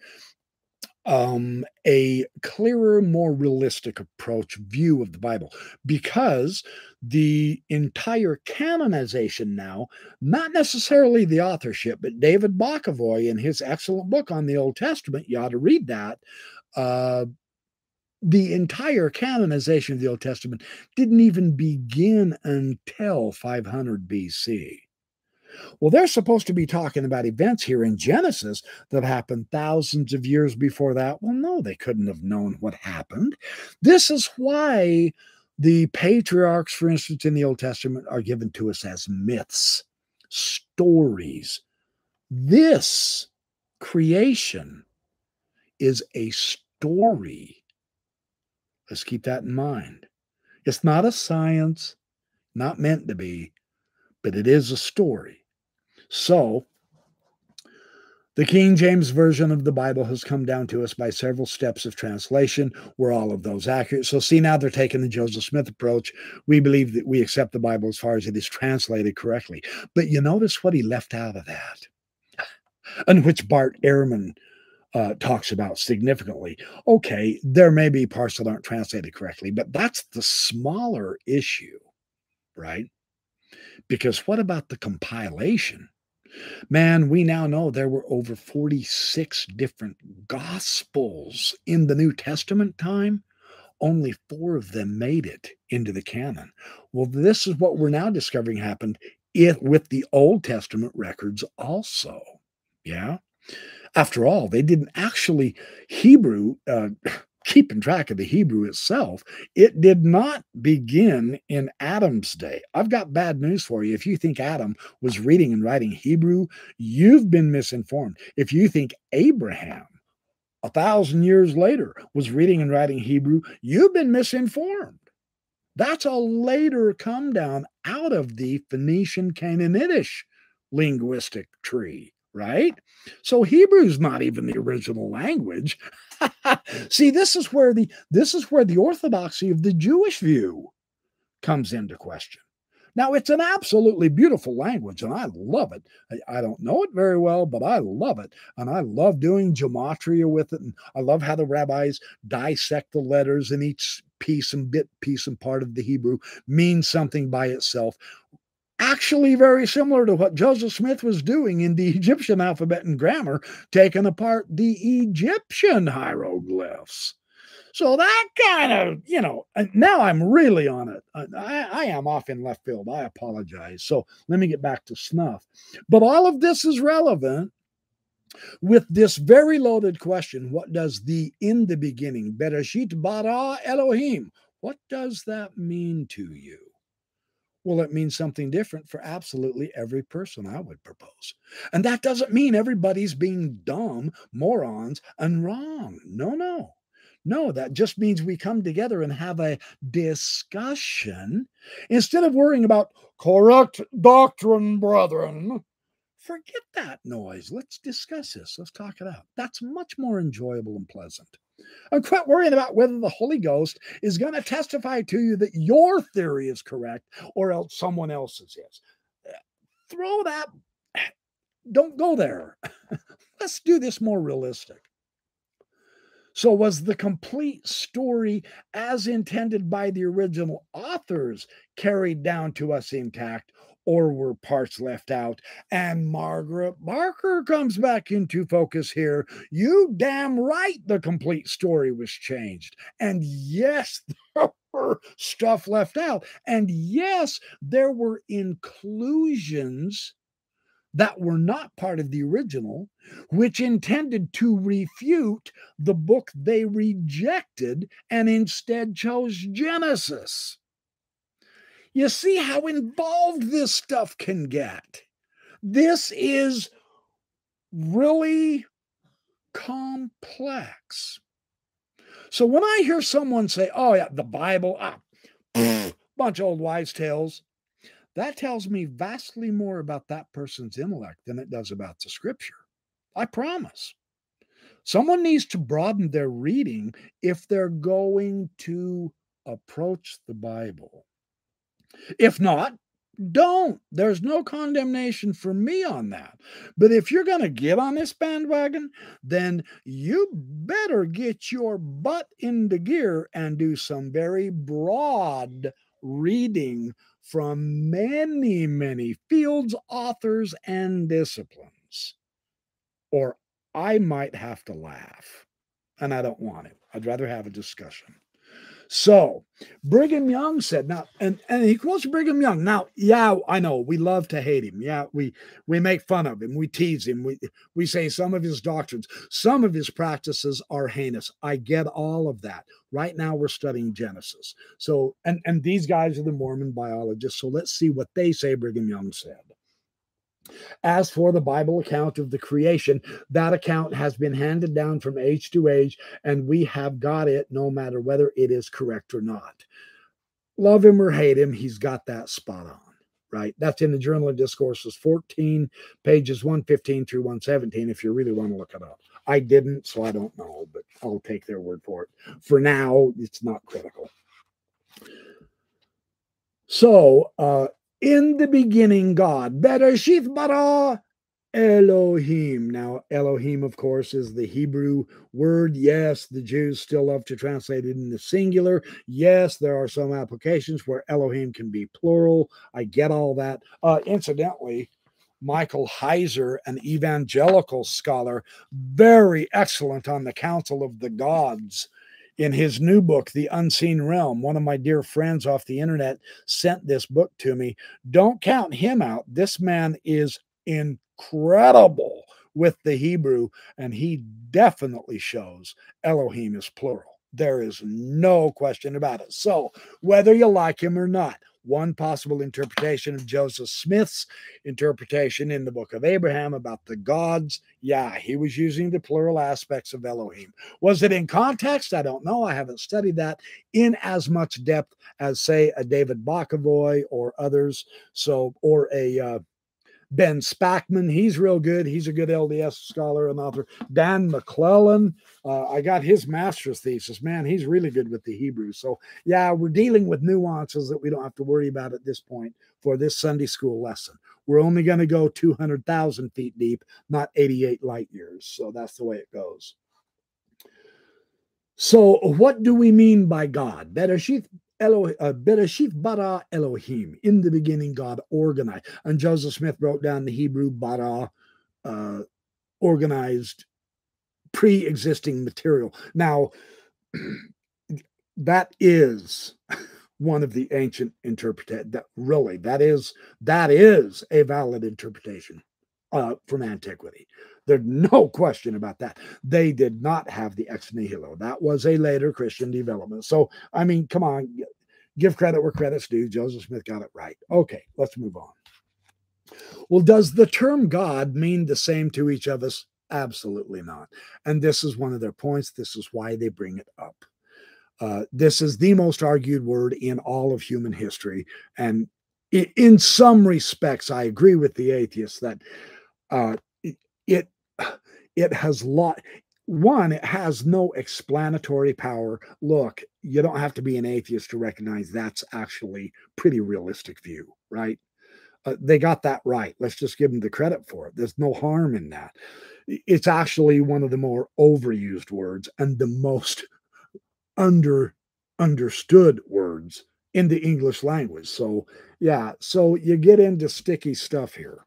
Um, a clearer, more realistic approach view of the Bible, because the entire canonization now, not necessarily the authorship, but David Bakovoy in his excellent book on the Old Testament, you ought to read that, uh, the entire canonization of the Old Testament didn't even begin until five hundred B C. Well, they're supposed to be talking about events here in Genesis that happened thousands of years before that. Well, no, they couldn't have known what happened. This is why the patriarchs, for instance, in the Old Testament are given to us as myths, stories. This creation is a story. Let's keep that in mind. It's not a science, not meant to be, but it is a story. So The King James Version of the Bible has come down to us by several steps of translation. Were all of those accurate? So see, now they're taking the Joseph Smith approach. We believe that we accept the Bible as far as it is translated correctly. But you notice what he left out of that, and which Bart Ehrman uh, talks about significantly. Okay, there may be parts that aren't translated correctly, but that's the smaller issue, right? Because what about the compilation? Man, we now know there were over forty-six different Gospels in the New Testament time. Only four of them made it into the canon. Well, this is what we're now discovering happened if, with the Old Testament records also. Yeah? After all, they didn't actually Hebrew, uh, keeping track of the Hebrew itself, it did not begin in Adam's day. I've got bad news for you. If you think Adam was reading and writing Hebrew, you've been misinformed. If you think Abraham, a thousand years later, was reading and writing Hebrew, you've been misinformed. That's a later come down out of the Phoenician Canaanitish linguistic tree. Right? So Hebrew's not even the original language. See, this is where the this is where the orthodoxy of the Jewish view comes into question. Now, it's an absolutely beautiful language, and I love it. I, I don't know it very well, but I love it. And I love doing gematria with it. And I love how the rabbis dissect the letters, and each piece and bit, piece and part of the Hebrew means something by itself. Actually very similar to what Joseph Smith was doing in the Egyptian alphabet and grammar, taking apart the Egyptian hieroglyphs. So that kind of, you know, now I'm really on it. I, I am off in left field. I apologize. So let me get back to snuff. But all of this is relevant with this very loaded question. What does the in the beginning, Bereshit bara Elohim, what does that mean to you? Well, it means something different for absolutely every person, I would propose. And that doesn't mean everybody's being dumb, morons, and wrong. No, no. No, that just means we come together and have a discussion. Instead of worrying about correct doctrine, brethren, forget that noise. Let's discuss this. Let's talk it out. That's much more enjoyable and pleasant. And quit worrying about whether the Holy Ghost is going to testify to you that your theory is correct or else someone else's is. Throw that. Don't go there. Let's do this more realistic. So was the complete story as intended by the original authors carried down to us intact, or were parts left out? And Margaret Barker comes back into focus here. You damn right the complete story was changed. And yes, there were stuff left out. And yes, there were inclusions that were not part of the original, which intended to refute the book they rejected and instead chose Genesis. You see how involved this stuff can get. This is really complex. So when I hear someone say, oh, yeah, the Bible, ah, pff, bunch of old wives' tales, that tells me vastly more about that person's intellect than it does about the scripture. I promise. Someone needs to broaden their reading if they're going to approach the Bible. If not, don't. There's no condemnation for me on that. But if you're going to get on this bandwagon, then you better get your butt into gear and do some very broad reading from many, many fields, authors, and disciplines. Or I might have to laugh, and I don't want it. I'd rather have a discussion. So Brigham Young said, now, and, and he quotes Brigham Young. Now, yeah, I know we love to hate him. Yeah, we, we make fun of him. We tease him. We, we say some of his doctrines, some of his practices are heinous. I get all of that. Right now we're studying Genesis. So, and, and these guys are the Mormon biologists. So let's see what they say Brigham Young said. As for the Bible account of the creation, that account has been handed down from age to age, and we have got it no matter whether it is correct or not. Love him or hate him, he's got that spot on, right? That's in the Journal of Discourses, fourteen, pages one fifteen through one seventeen, if you really want to look it up. I didn't, so I don't know, but I'll take their word for it. For now, it's not critical. So, uh, in the beginning, God, Bereshith bara Elohim. Now, Elohim, of course, is the Hebrew word. Yes, the Jews still love to translate it in the singular. Yes, there are some applications where Elohim can be plural. I get all that. Uh, incidentally, Michael Heiser, an evangelical scholar, very excellent on the Council of the Gods. In his new book, The Unseen Realm, one of my dear friends off the internet sent this book to me. Don't count him out. This man is incredible with the Hebrew, and he definitely shows Elohim is plural. There is no question about it. So whether you like him or not, one possible interpretation of Joseph Smith's interpretation in the Book of Abraham about the gods, yeah, he was using the plural aspects of Elohim. Was it in context? I don't know. I haven't studied that in as much depth as, say, a David Bakavoy or others, so or a uh, Ben Spackman. He's real good. He's a good L D S scholar and author. Dan McClellan. Uh, I got his master's thesis. Man, he's really good with the Hebrew. So, yeah, we're dealing with nuances that we don't have to worry about at this point for this Sunday school lesson. We're only going to go two hundred thousand feet deep, not eighty-eight light years. So that's the way it goes. So what do we mean by God? Bereshith Bereshith bara Elohim. In the beginning, God organized. And Joseph Smith wrote down the Hebrew bara, uh, organized, pre-existing material. Now, that is one of the ancient interpretations. That really, that is that is a valid interpretation uh, from antiquity. There's no question about that. They did not have the ex nihilo. That was a later Christian development. So, I mean, come on, give credit where credit's due. Joseph Smith got it right. Okay, let's move on. Well, does the term God mean the same to each of us? Absolutely not. And this is one of their points. This is why they bring it up. Uh, this is the most argued word in all of human history. And in some respects, I agree with the atheists that uh, it It has lot. One, it has no explanatory power. Look, you don't have to be an atheist to recognize that's actually pretty realistic view, right? Uh, they got that right. Let's just give them the credit for it. There's no harm in that. It's actually one of the more overused words and the most under understood words in the English language. So yeah, so you get into sticky stuff here.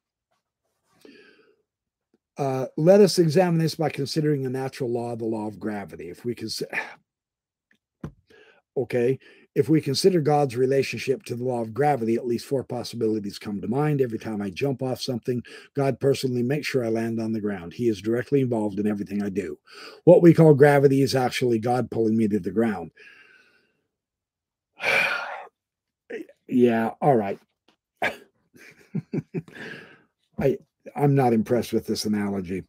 Uh, let us examine this by considering a natural law, the law of gravity. If we can, okay, if we consider God's relationship to the law of gravity, at least four possibilities come to mind. Every time I jump off something, God personally makes sure I land on the ground. He is directly involved in everything I do. What we call gravity is actually God pulling me to the ground. Yeah, all right. I. I'm not impressed with this analogy.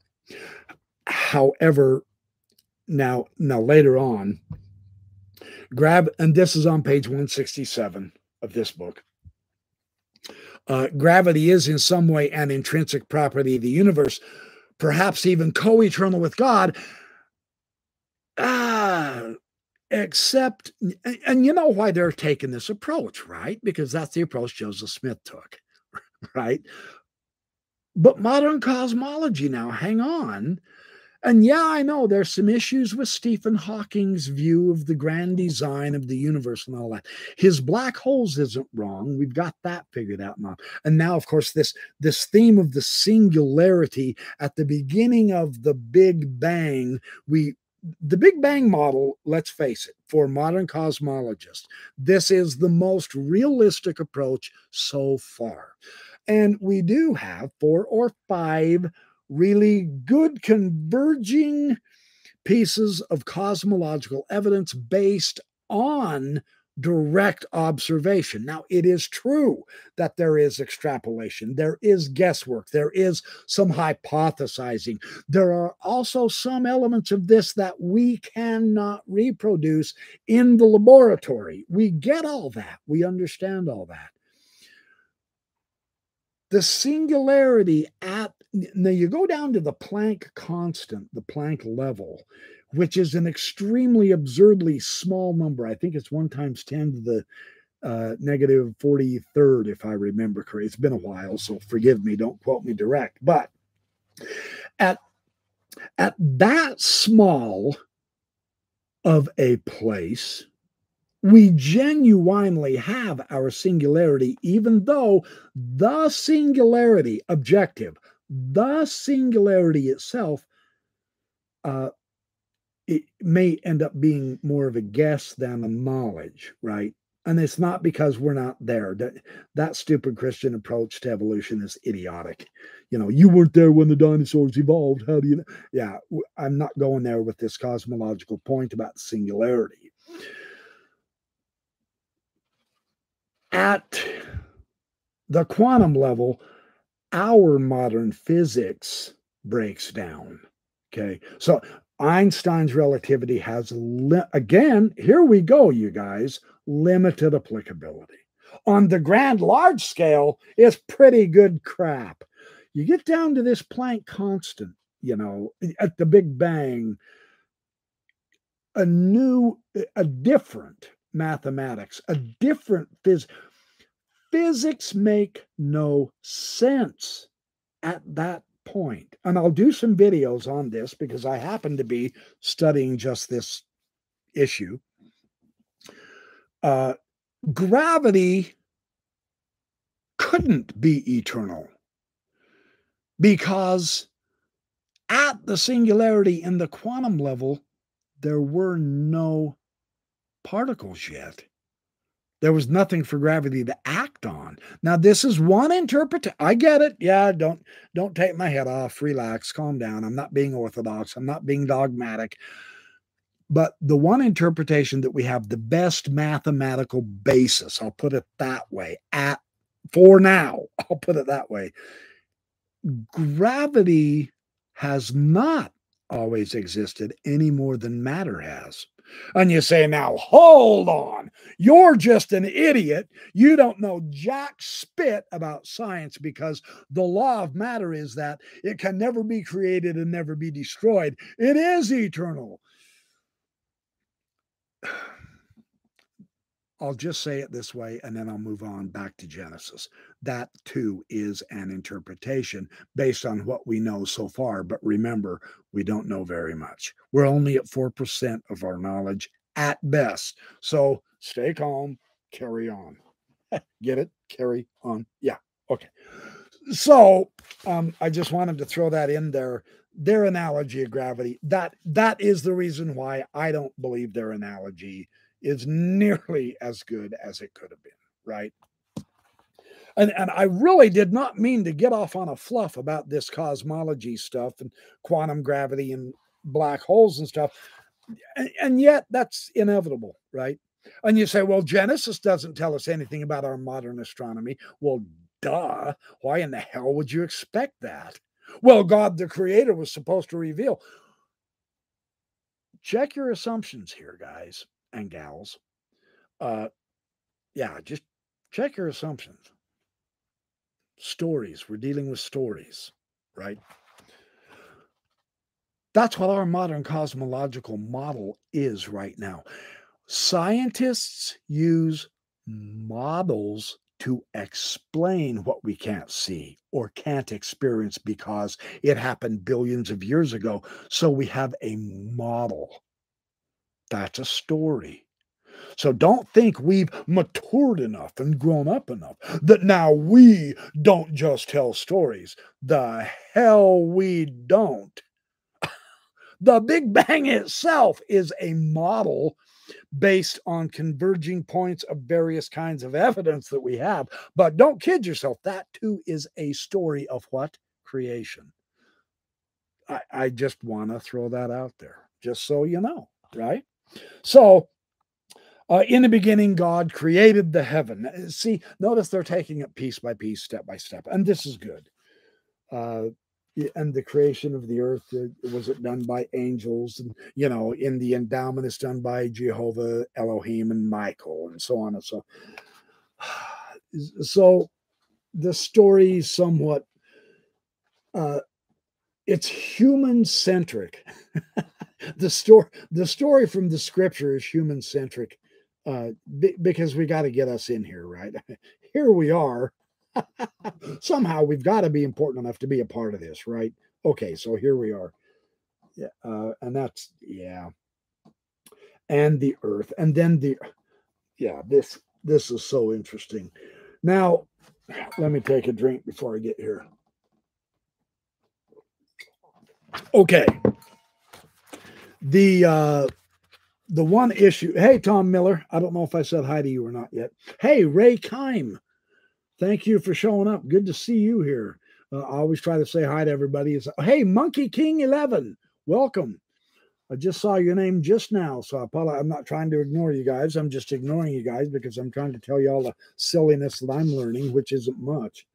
However, now, now later on, grab, and this is on page one sixty-seven of this book. Uh, gravity is in some way an intrinsic property of the universe, perhaps even co-eternal with God. Ah, except, and, and you know why they're taking this approach, right? Because that's the approach Joseph Smith took, right? But modern cosmology now, hang on. And yeah, I know there's some issues with Stephen Hawking's view of the grand design of the universe and all that. His black holes isn't wrong. We've got that figured out now. And now, of course, this, this theme of the singularity at the beginning of the Big Bang, we the Big Bang model, let's face it, for modern cosmologists, this is the most realistic approach so far. And we do have four or five really good converging pieces of cosmological evidence based on direct observation. Now, it is true that there is extrapolation, there is guesswork, there is some hypothesizing. There are also some elements of this that we cannot reproduce in the laboratory. We get all that. We understand all that. the singularity at, now you go down to the Planck constant, the Planck level, which is an extremely absurdly small number. I think it's one times ten to the negative forty-third, if I remember correctly. It's been a while, so forgive me, don't quote me direct. But at, at that small of a place, we genuinely have our singularity, even though the singularity, objective, the singularity itself, uh, it may end up being more of a guess than a knowledge, right? And it's not because we're not there. That, that stupid Christian approach to evolution is idiotic. You know, you weren't there when the dinosaurs evolved. How do you know? Yeah, I'm not going there with this cosmological point about singularity. At the quantum level, our modern physics breaks down. Okay, so Einstein's relativity has, again, here we go, you guys, limited applicability. On the grand large scale, it's pretty good crap. You get down to this Planck constant, you know, at the Big Bang, a new, a different mathematics, a different physics. Physics make no sense at that point. And I'll do some videos on this because I happen to be studying just this issue. Uh, gravity couldn't be eternal because at the singularity in the quantum level, there were no particles yet. There was nothing for gravity to act on. Now, this is one interpretation. I get it. Yeah, don't don't take my head off. Relax, calm down. I'm not being orthodox. I'm not being dogmatic. But the one interpretation that we have the best mathematical basis, I'll put it that way, at for now, I'll put it that way. Gravity has not always existed any more than matter has. And you say, now, hold on. You're just an idiot. You don't know jack spit about science because the law of matter is that it can never be created and never be destroyed. It is eternal. I'll just say it this way, and then I'll move on back to Genesis. That, too, is an interpretation based on what we know so far. But remember, we don't know very much. We're only at four percent of our knowledge at best. So stay calm, carry on. Get it? Carry on. Yeah. Okay. So um, I just wanted to throw that in there. Their analogy of gravity, that that is the reason why I don't believe their analogy is nearly as good as it could have been, right? And, and I really did not mean to get off on a fluff about this cosmology stuff and quantum gravity and black holes and stuff. And, and yet that's inevitable, right? And you say, well, Genesis doesn't tell us anything about our modern astronomy. Well, duh. Why in the hell would you expect that? Well, God the Creator was supposed to reveal. Check your assumptions here, guys and gals. Uh, yeah, just check your assumptions. Stories. We're dealing with stories, right? That's what our modern cosmological model is right now. Scientists use models to explain what we can't see or can't experience because it happened billions of years ago. So we have a model. That's a story. So don't think we've matured enough and grown up enough that now we don't just tell stories. The hell we don't. The Big Bang itself is a model based on converging points of various kinds of evidence that we have. But don't kid yourself. That too is a story of what? Creation. I, I just want to throw that out there, just so you know, right? So, uh, in the beginning, God created the heaven. See, notice they're taking it piece by piece, step by step. And this is good. Uh, and the creation of the earth, was it done by angels? And, you know, in the endowment, it's done by Jehovah, Elohim, and Michael, and so on and so on. So the story somewhat. Uh, it's human-centric. the story, the story from the scripture is human-centric, uh, b- because we got to get us in here, right? Here we are. Somehow we've got to be important enough to be a part of this, right? Okay, so here we are. Yeah, uh, and that's yeah. And the earth, and then the yeah. This this is so interesting. Now, let me take a drink before I get here. Okay. The uh, the one issue. Hey, Tom Miller. I don't know if I said hi to you or not yet. Hey, Ray Kime. Thank you for showing up. Good to see you here. Uh, I always try to say hi to everybody. It's, hey, Monkey King eleven. Welcome. I just saw your name just now, so I apologize. I'm not trying to ignore you guys. I'm just ignoring you guys because I'm trying to tell you all the silliness that I'm learning, which isn't much,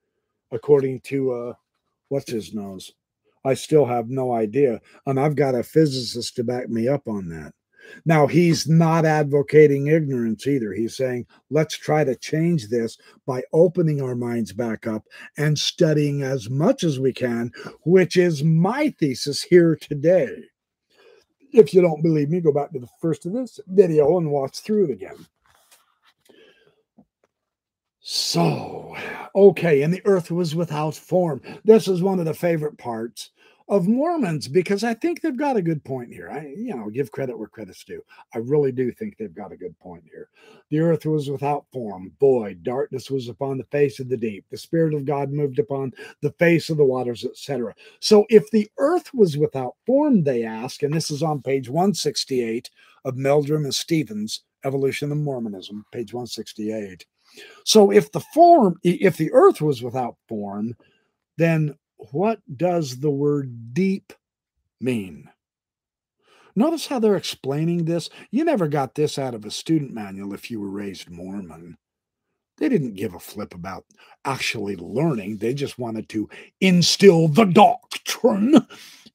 according to uh, what's his nose. I still have no idea, and I've got a physicist to back me up on that. Now, he's not advocating ignorance either. He's saying, let's try to change this by opening our minds back up and studying as much as we can, which is my thesis here today. If you don't believe me, go back to the first of this video and watch through it again. So, okay, and the earth was without form. This is one of the favorite parts of Mormons because I think they've got a good point here. I, you know, give credit where credit's due. I really do think they've got a good point here. The earth was without form, void, darkness was upon the face of the deep. The Spirit of God moved upon the face of the waters, et cetera. So if the earth was without form, they ask, and this is on page one sixty-eight of Meldrum and Stevens, Evolution of Mormonism, page one sixty-eight. So if the form, if the earth was without form, then what does the word deep mean? Notice how they're explaining this. You never got this out of a student manual if you were raised Mormon. They didn't give a flip about actually learning. They just wanted to instill the doctrine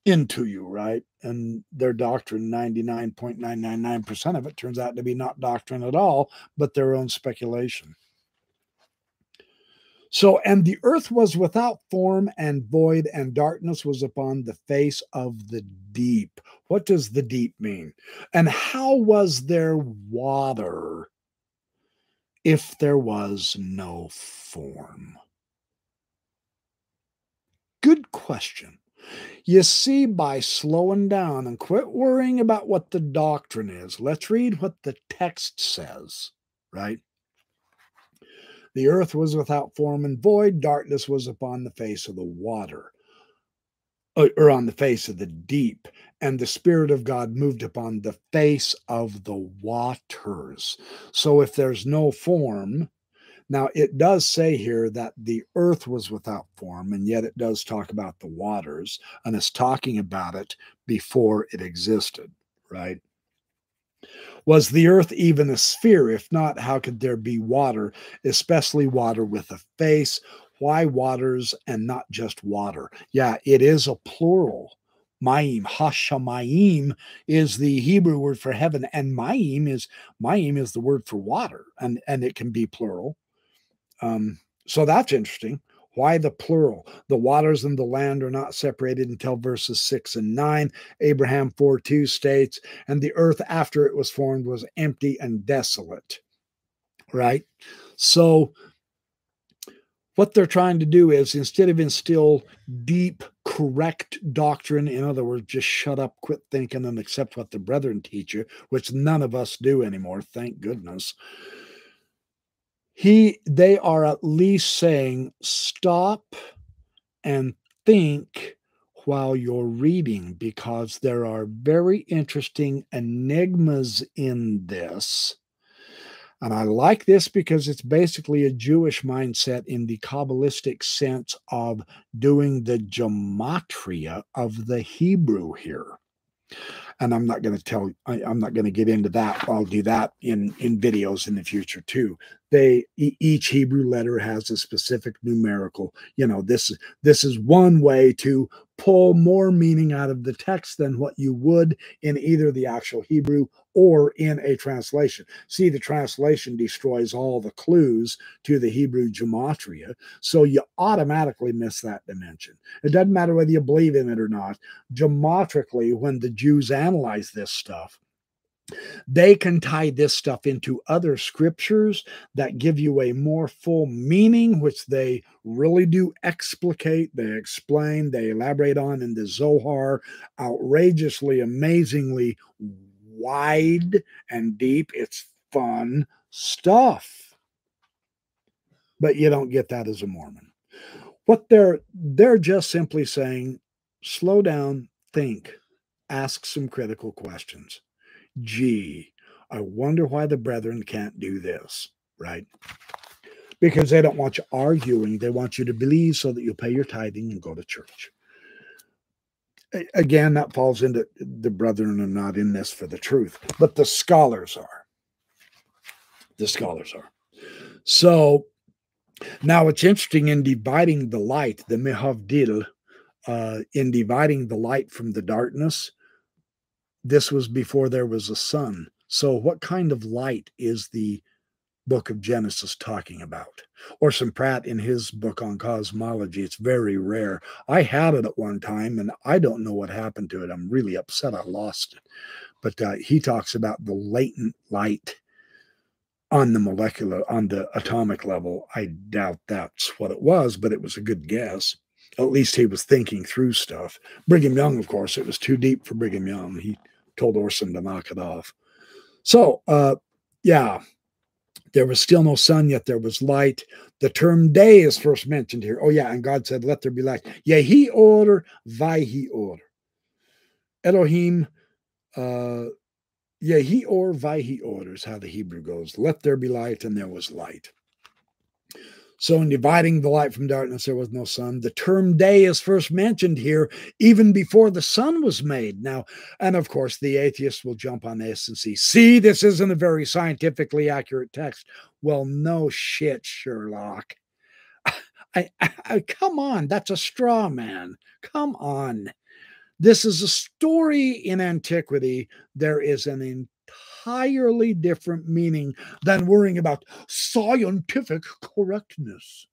into you, right? And their doctrine, ninety-nine point nine nine nine percent of it turns out to be not doctrine at all, but their own speculation. So, and the earth was without form and void, and darkness was upon the face of the deep. What does the deep mean? And how was there water if there was no form? Good question. You see, by slowing down and quit worrying about what the doctrine is, let's read what the text says, right? The earth was without form and void. Darkness was upon the face of the water, or on the face of the deep. And the Spirit of God moved upon the face of the waters. So if there's no form, now it does say here that the earth was without form, and yet it does talk about the waters, and it's talking about it before it existed, right? Was the earth even a sphere? If not, how could there be water, especially water with a face? Why waters and not just water? Yeah, it is a plural. Ma'im, hashamayim is the Hebrew word for heaven, and ma'im is ma'im is the word for water, and, and it can be plural. Um, so that's interesting. Why the plural? The waters and the land are not separated until verses six and nine. Abraham four two states, and the earth after it was formed was empty and desolate. Right? So what they're trying to do is, instead of instill deep, correct doctrine, in other words, just shut up, quit thinking, and accept what the brethren teach you, which none of us do anymore, thank goodness. He, they are at least saying, stop and think while you're reading, because there are very interesting enigmas in this. And I like this because it's basically a Jewish mindset in the Kabbalistic sense of doing the gematria of the Hebrew here. And I'm not going to tell, I, I'm not going to get into that. I'll do that in, in videos in the future too. they each Hebrew letter has a specific numerical, you know, this, this is one way to pull more meaning out of the text than what you would in either the actual Hebrew or in a translation. See, the translation destroys all the clues to the Hebrew gematria, so you automatically miss that dimension. It doesn't matter whether you believe in it or not. Gematrically, when the Jews analyze this stuff, they can tie this stuff into other scriptures that give you a more full meaning, which they really do explicate, they explain, they elaborate on in the Zohar, outrageously, amazingly wide and deep. It's fun stuff. But you don't get that as a Mormon. What they're, they're just simply saying, slow down, think, ask some critical questions. Gee, I wonder why the brethren can't do this, right? Because they don't want you arguing. They want you to believe so that you pay your tithing and go to church. Again, that falls into the brethren are not in this for the truth, but the scholars are. The scholars are. So now it's interesting in dividing the light, the mehavdil, uh, in dividing the light from the darkness, this was before there was a sun. So what kind of light is the book of Genesis talking about? Orson Pratt, in his book on cosmology, it's very rare. I had it at one time, and I don't know what happened to it. I'm really upset I lost it. But uh, he talks about the latent light on the molecular, on the atomic level. I doubt that's what it was, but it was a good guess. At least he was thinking through stuff. Brigham Young, of course, it was too deep for Brigham Young. He told Orson to knock it off. So, uh, yeah, there was still no sun, yet there was light. The term day is first mentioned here. Oh, yeah, and God said, let there be light. Yehi or, vayhi or. Elohim, uh, yehi or, vayhi or is how the Hebrew goes. Let there be light, and there was light. So in dividing the light from darkness, there was no sun. The term day is first mentioned here, even before the sun was made. Now, and of course, the atheist will jump on this and see, see, this isn't a very scientifically accurate text. Well, no shit, Sherlock. I, I, I, come on, that's a straw man. Come on. This is a story in antiquity. There is an entire entirely different meaning than worrying about scientific correctness.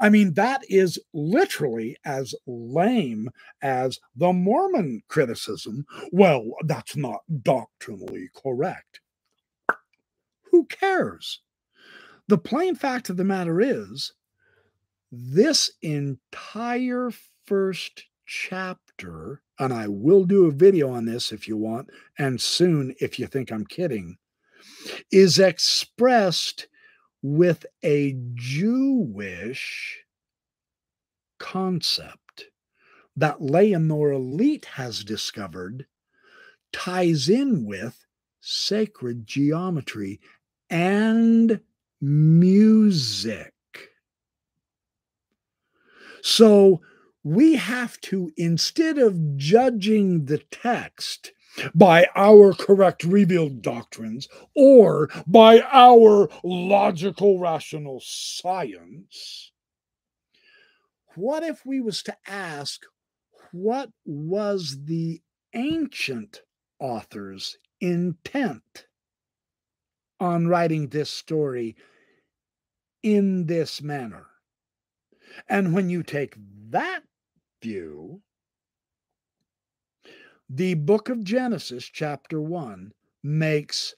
I mean, that is literally as lame as the Mormon criticism. Well, that's not doctrinally correct. Who cares? The plain fact of the matter is, this entire first chapter, and I will do a video on this if you want, and soon if you think I'm kidding, is expressed with a Jewish concept that Leonora Leet has discovered ties in with sacred geometry and music. So we have to, instead of judging the text by our correct revealed doctrines or by our logical, rational science, what if we was to ask, what was the ancient author's intent on writing this story in this manner? And when you take that view, the book of Genesis, chapter one, makes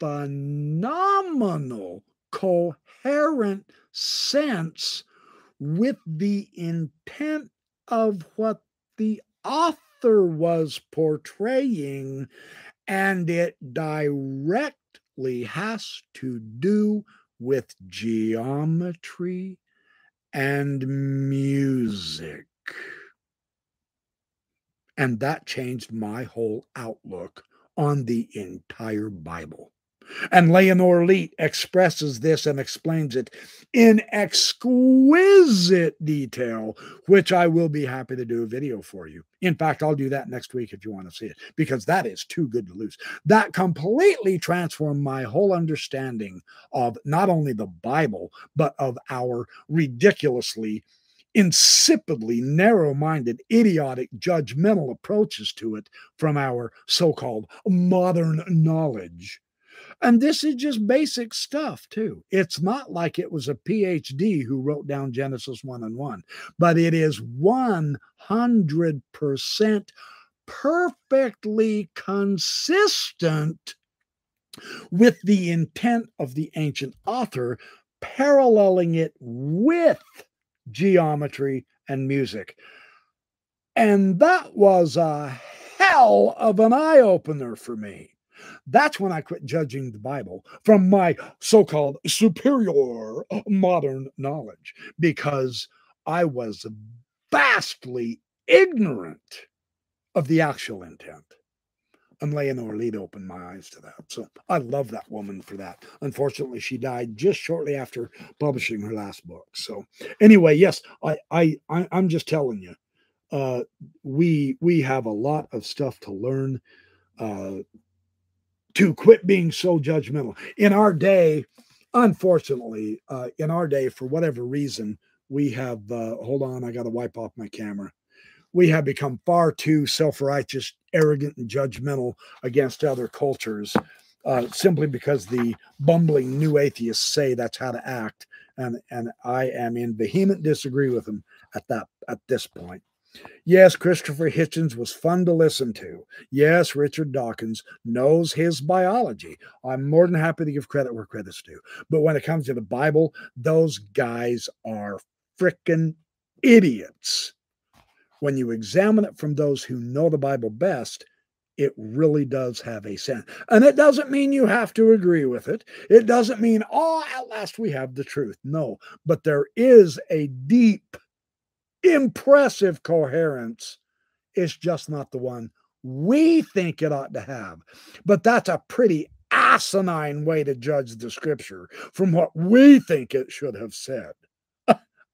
phenomenal, coherent sense with the intent of what the author was portraying, and it directly has to do with geometry and music. And that changed my whole outlook on the entire Bible. And Leonora Leet expresses this and explains it in exquisite detail, which I will be happy to do a video for you. In fact, I'll do that next week if you want to see it, because that is too good to lose. That completely transformed my whole understanding of not only the Bible, but of our ridiculously, insipidly narrow-minded, idiotic, judgmental approaches to it from our so-called modern knowledge. And this is just basic stuff, too. It's not like it was a P H D who wrote down Genesis one and one, but it is one hundred percent perfectly consistent with the intent of the ancient author, paralleling it with geometry and music. And that was a hell of an eye-opener for me. That's when I quit judging the Bible from my so-called superior modern knowledge, because I was vastly ignorant of the actual intent. And Leonora Leet opened my eyes to that. So I love that woman for that. Unfortunately, she died just shortly after publishing her last book. So anyway, yes, I, I, I I'm just telling you, uh, we we have a lot of stuff to learn. Uh, to quit being so judgmental. In our day, unfortunately, uh, in our day, for whatever reason, we have, uh, hold on, I got to wipe off my camera. We have become far too self-righteous, arrogant, and judgmental against other cultures, uh, simply because the bumbling new atheists say that's how to act. And, and I am in vehement disagree with them at that, at this point. Yes, Christopher Hitchens was fun to listen to. Yes, Richard Dawkins knows his biology. I'm more than happy to give credit where credit's due. But when it comes to the Bible, those guys are frickin' idiots. When you examine it from those who know the Bible best, it really does have a sense. And it doesn't mean you have to agree with it. It doesn't mean, oh, at last we have the truth. No, but there is a deep, impressive coherence. It's just not the one we think it ought to have. But that's a pretty asinine way to judge the scripture from what we think it should have said.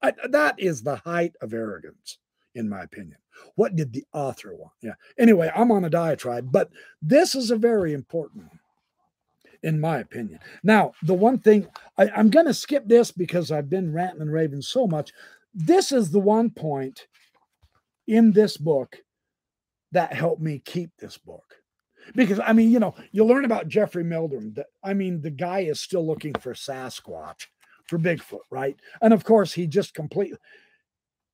That is the height of arrogance, in my opinion. What did the author want? Yeah. Anyway, I'm on a diatribe, but this is a very important one, in my opinion. Now, the one thing, I, I'm going to skip this because I've been ranting and raving so much. This is the one point in this book that helped me keep this book. Because, I mean, you know, you learn about Jeffrey Meldrum. That, I mean, the guy is still looking for Sasquatch, for Bigfoot, right? And, of course, he just completely,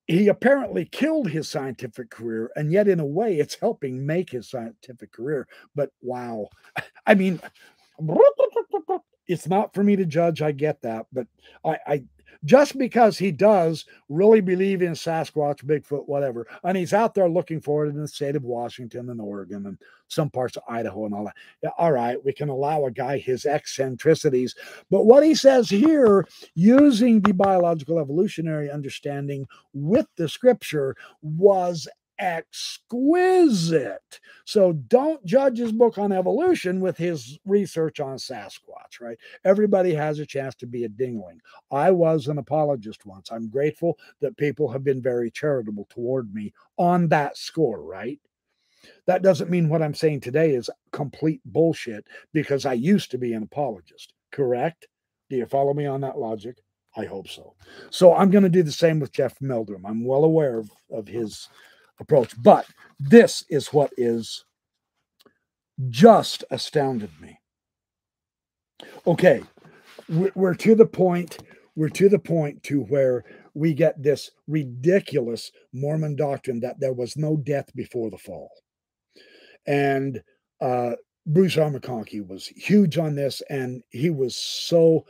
he apparently killed his scientific career, and yet, in a way, it's helping make his scientific career. But, wow. I mean, it's not for me to judge. I get that. But I... I just because he does really believe in Sasquatch, Bigfoot, whatever, and he's out there looking for it in the state of Washington and Oregon and some parts of Idaho and all that. Yeah, all right, we can allow a guy his eccentricities. But what he says here, using the biological evolutionary understanding with the scripture, was exquisite. So don't judge his book on evolution with his research on Sasquatch, right? Everybody has a chance to be a dingling. I was an apologist once. I'm grateful that people have been very charitable toward me on that score, right? That doesn't mean what I'm saying today is complete bullshit, because I used to be an apologist, correct? Do you follow me on that logic? I hope so. So I'm going to do the same with Jeff Meldrum. I'm well aware of, of his approach, but this is what is just astounded me. Okay, we're to the point, we're to the point to where we get this ridiculous Mormon doctrine that there was no death before the fall. And uh, Bruce R. McConkie was huge on this, and he was so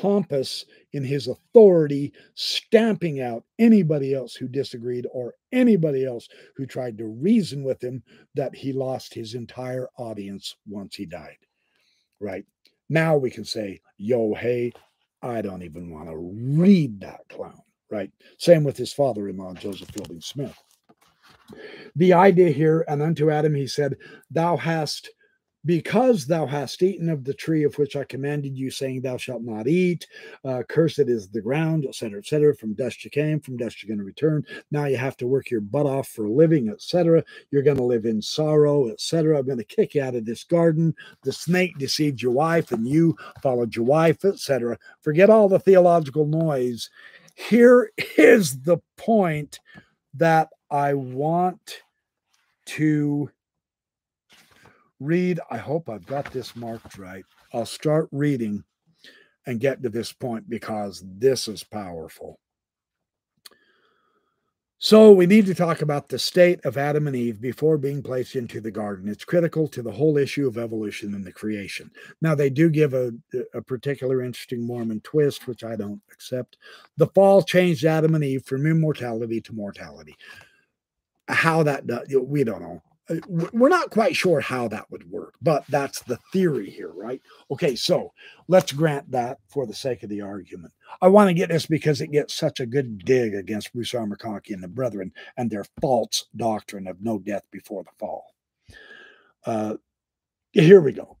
pompous in his authority, stamping out anybody else who disagreed or anybody else who tried to reason with him, that he lost his entire audience once he died. Right? Now we can say, yo, hey, I don't even want to read that clown. Right? Same with his father-in-law, Joseph Fielding Smith. The idea here, and unto Adam he said, thou hast because thou hast eaten of the tree of which I commanded you, saying, thou shalt not eat, uh, cursed is the ground, et cetera, et cetera. From dust you came, from dust you're going to return. Now you have to work your butt off for a living, et cetera. You're going to live in sorrow, et cetera. I'm going to kick you out of this garden. The snake deceived your wife, and you followed your wife, et cetera. Forget all the theological noise. Here is the point that I want to read. I hope I've got this marked right. I'll start reading and get to this point because this is powerful. So we need to talk about the state of Adam and Eve before being placed into the garden. It's critical to the whole issue of evolution and the creation. Now, they do give a, a particular interesting Mormon twist, which I don't accept. The fall changed Adam and Eve from immortality to mortality. How that does, we don't know. We're not quite sure how that would work, but that's the theory here, right? Okay, so let's grant that for the sake of the argument. I want to get this because it gets such a good dig against Bruce R. McConkie and the Brethren and their false doctrine of no death before the fall. Uh, here we go.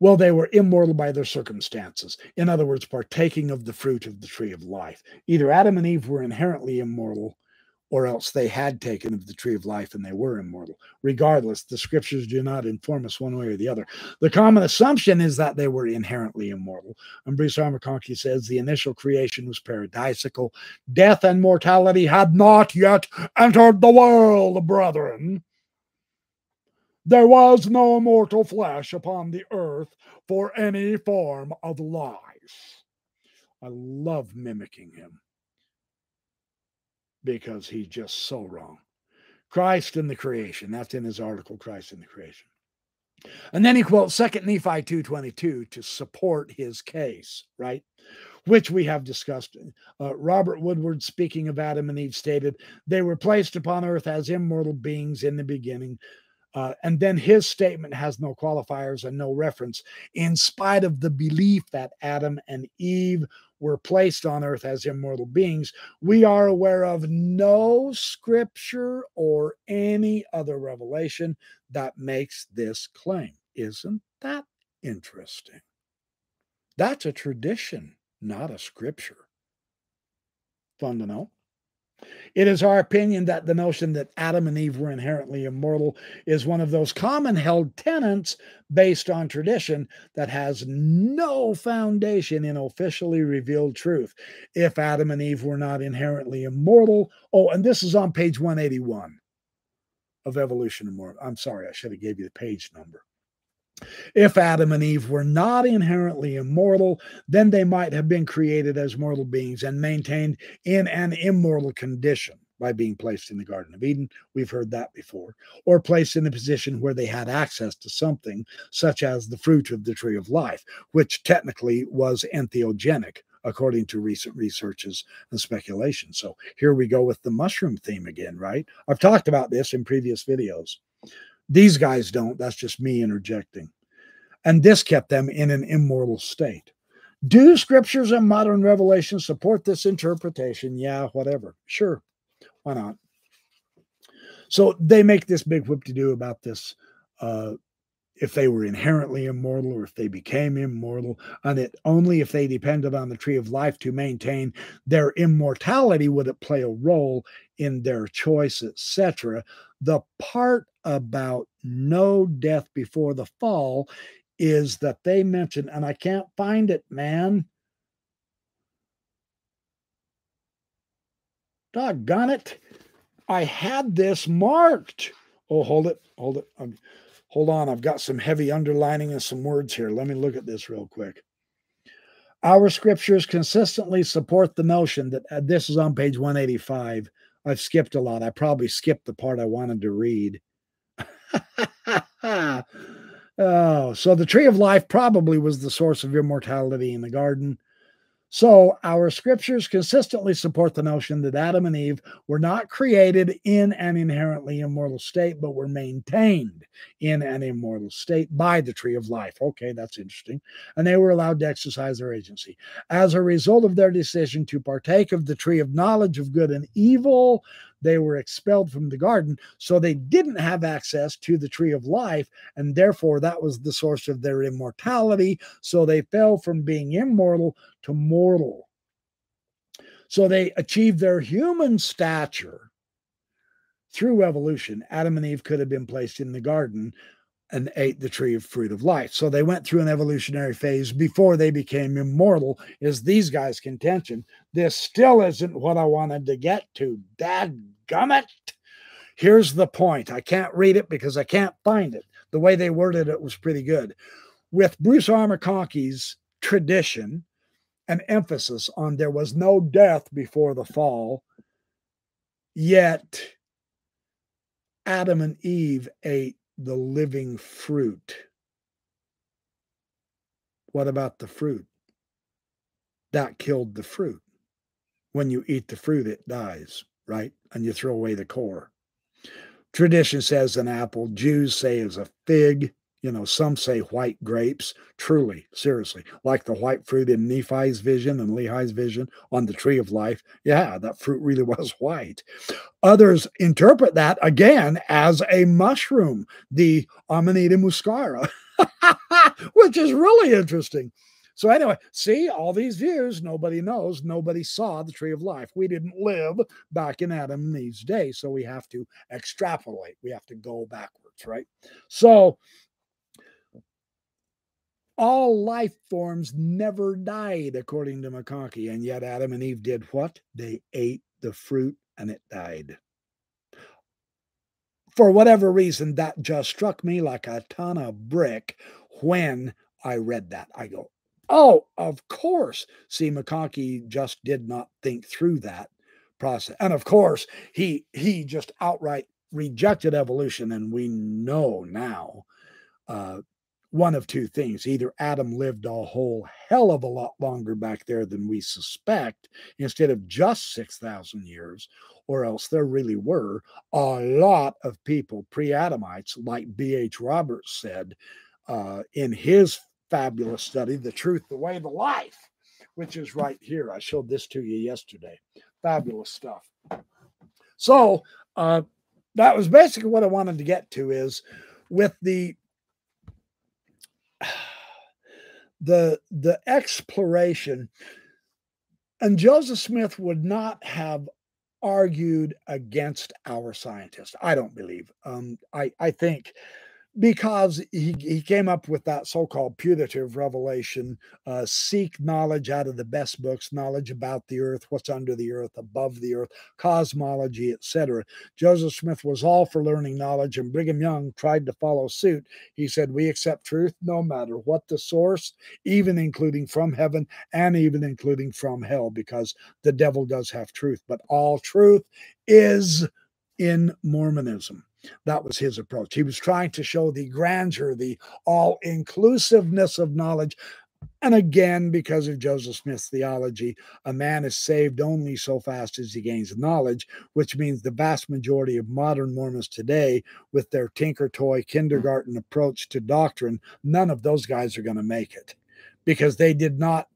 Well, they were immortal by their circumstances. In other words, partaking of the fruit of the tree of life. Either Adam and Eve were inherently immortal, or else they had taken of the tree of life and they were immortal. Regardless, the scriptures do not inform us one way or the other. The common assumption is that they were inherently immortal. And Bruce R. McConkie says the initial creation was paradisical. Death and mortality had not yet entered the world, brethren. There was no mortal flesh upon the earth for any form of life. I love mimicking him, because he's just so wrong. Christ in the creation. That's in his article, Christ in the Creation. And then he quotes Second Nephi two twenty-two to support his case, right? Which we have discussed. Uh, Robert Woodward, speaking of Adam and Eve, stated, they were placed upon earth as immortal beings in the beginning. Uh, and then his statement has no qualifiers and no reference, in spite of the belief that Adam and Eve were placed on earth as immortal beings. We are aware of no scripture or any other revelation that makes this claim. Isn't that interesting? That's a tradition, not a scripture. Fun to know. It is our opinion that the notion that Adam and Eve were inherently immortal is one of those common held tenets based on tradition that has no foundation in officially revealed truth. If Adam and Eve were not inherently immortal, oh, and this is on page one eighty-one of Evolution and More. I'm sorry, I should have gave you the page number. If Adam and Eve were not inherently immortal, then they might have been created as mortal beings and maintained in an immortal condition by being placed in the Garden of Eden. We've heard that before. Or placed in a position where they had access to something, such as the fruit of the tree of life, which technically was entheogenic, according to recent researches and speculation. So here we go with the mushroom theme again, right? I've talked about this in previous videos. These guys don't. That's just me interjecting. And this kept them in an immortal state. Do scriptures and modern revelation support this interpretation? Yeah, whatever. Sure. Why not? So they make this big whoop-de-doo about this, uh, if they were inherently immortal or if they became immortal, and it only if they depended on the tree of life to maintain their immortality would it play a role in their choice, et cetera. The part about no death before the fall is that they mention, and I can't find it, man. Doggone it. I had this marked. Oh, hold it. Hold it. I'm, hold on. I've got some heavy underlining and some words here. Let me look at this real quick. Our scriptures consistently support the notion that uh, this is on page one eighty-five. I've skipped a lot. I probably skipped the part I wanted to read. Oh, so the tree of life probably was the source of immortality in the garden. So our scriptures consistently support the notion that Adam and Eve were not created in an inherently immortal state, but were maintained in an immortal state by the tree of life. Okay, that's interesting. And they were allowed to exercise their agency. As a result of their decision to partake of the tree of knowledge of good and evil, they were expelled from the garden, so they didn't have access to the tree of life, and therefore that was the source of their immortality. So they fell from being immortal to mortal. So they achieved their human stature through evolution. Adam and Eve could have been placed in the garden and ate the tree of fruit of life. So they went through an evolutionary phase before they became immortal, is these guys' contention. This still isn't what I wanted to get to. Dadgummit. Here's the point. I can't read it because I can't find it. The way they worded it was pretty good. With Bruce R. McConkie's tradition and emphasis on there was no death before the fall, yet Adam and Eve ate the living fruit. What about the fruit? That killed the fruit. When you eat the fruit, it dies, right? And you throw away the core. Tradition says an apple. Jews say it's a fig. You know, some say white grapes. Truly, seriously, like the white fruit in Nephi's vision and Lehi's vision on the tree of life. Yeah, that fruit really was white. Others interpret that, again, as a mushroom, the Amanita muscara, which is really interesting. So anyway, see, all these views, nobody knows, nobody saw the tree of life. We didn't live back in Adam and Eve's day, so we have to extrapolate. We have to go backwards, right? So all life forms never died, according to McConkie, and yet Adam and Eve did what? They ate the fruit, and it died. For whatever reason, that just struck me like a ton of brick when I read that. I go, oh, of course. See, McConkie just did not think through that process. And of course, he, he just outright rejected evolution, and we know now uh, one of two things. Either Adam lived a whole hell of a lot longer back there than we suspect, instead of just six thousand years, or else there really were a lot of people, pre-Adamites, like B H Roberts said uh, in his fabulous study, The Truth, the Way, the Life, which is right here. I showed this to you yesterday. Fabulous stuff. So uh, that was basically what I wanted to get to, is with the the the exploration. And Joseph Smith would not have argued against our scientists, I don't believe. Um, I, I think because he, he came up with that so-called putative revelation, uh, seek knowledge out of the best books, knowledge about the earth, what's under the earth, above the earth, cosmology, et cetera. Joseph Smith was all for learning knowledge, and Brigham Young tried to follow suit. He said, we accept truth no matter what the source, even including from heaven and even including from hell, because the devil does have truth, but all truth is in Mormonism. That was his approach. He was trying to show the grandeur, the all-inclusiveness of knowledge. And again, because of Joseph Smith's theology, a man is saved only so fast as he gains knowledge, which means the vast majority of modern Mormons today, with their tinker toy kindergarten approach to doctrine, none of those guys are going to make it, because they did not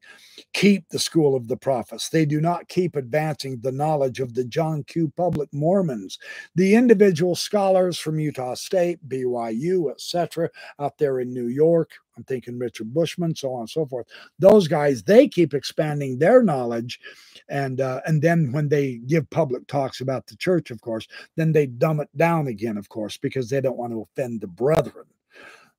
keep the school of the prophets. They do not keep advancing the knowledge of the John Q. Public Mormons, the individual scholars from Utah State, B Y U, et cetera, out there in New York. I'm thinking Richard Bushman, so on and so forth. Those guys, they keep expanding their knowledge. And, uh, and then when they give public talks about the church, of course, then they dumb it down again, of course, because they don't want to offend the brethren.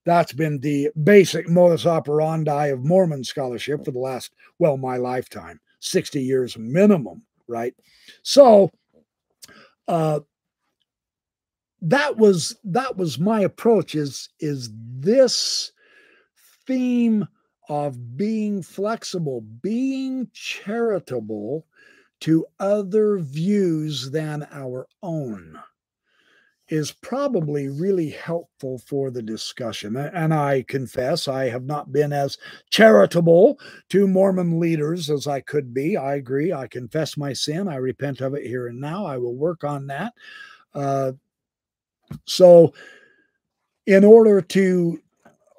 That's been the basic modus operandi of Mormon scholarship for the last, well, my lifetime, sixty years minimum, right? So uh, that was that was my approach, is, is this theme of being flexible, being charitable to other views than our own, is probably really helpful for the discussion. And I confess, I have not been as charitable to Mormon leaders as I could be. I agree. I confess my sin. I repent of it here and now. I will work on that. Uh, so in order to...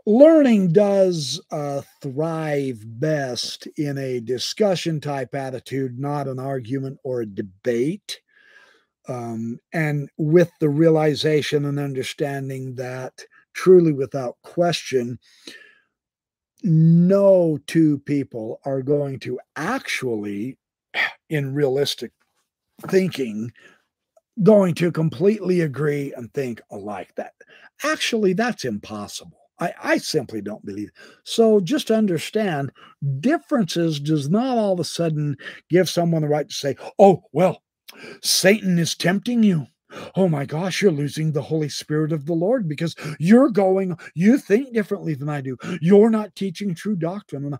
Learning does uh, thrive best in a discussion-type attitude, not an argument or a debate. um, and with the realization and understanding that truly without question, no two people are going to actually, in realistic thinking, going to completely agree and think alike. That actually, that's impossible. I, I simply don't believe it. So just understand, differences does not all of a sudden give someone the right to say, oh, well, Satan is tempting you. Oh my gosh, you're losing the Holy Spirit of the Lord because you're going, you think differently than I do. You're not teaching true doctrine.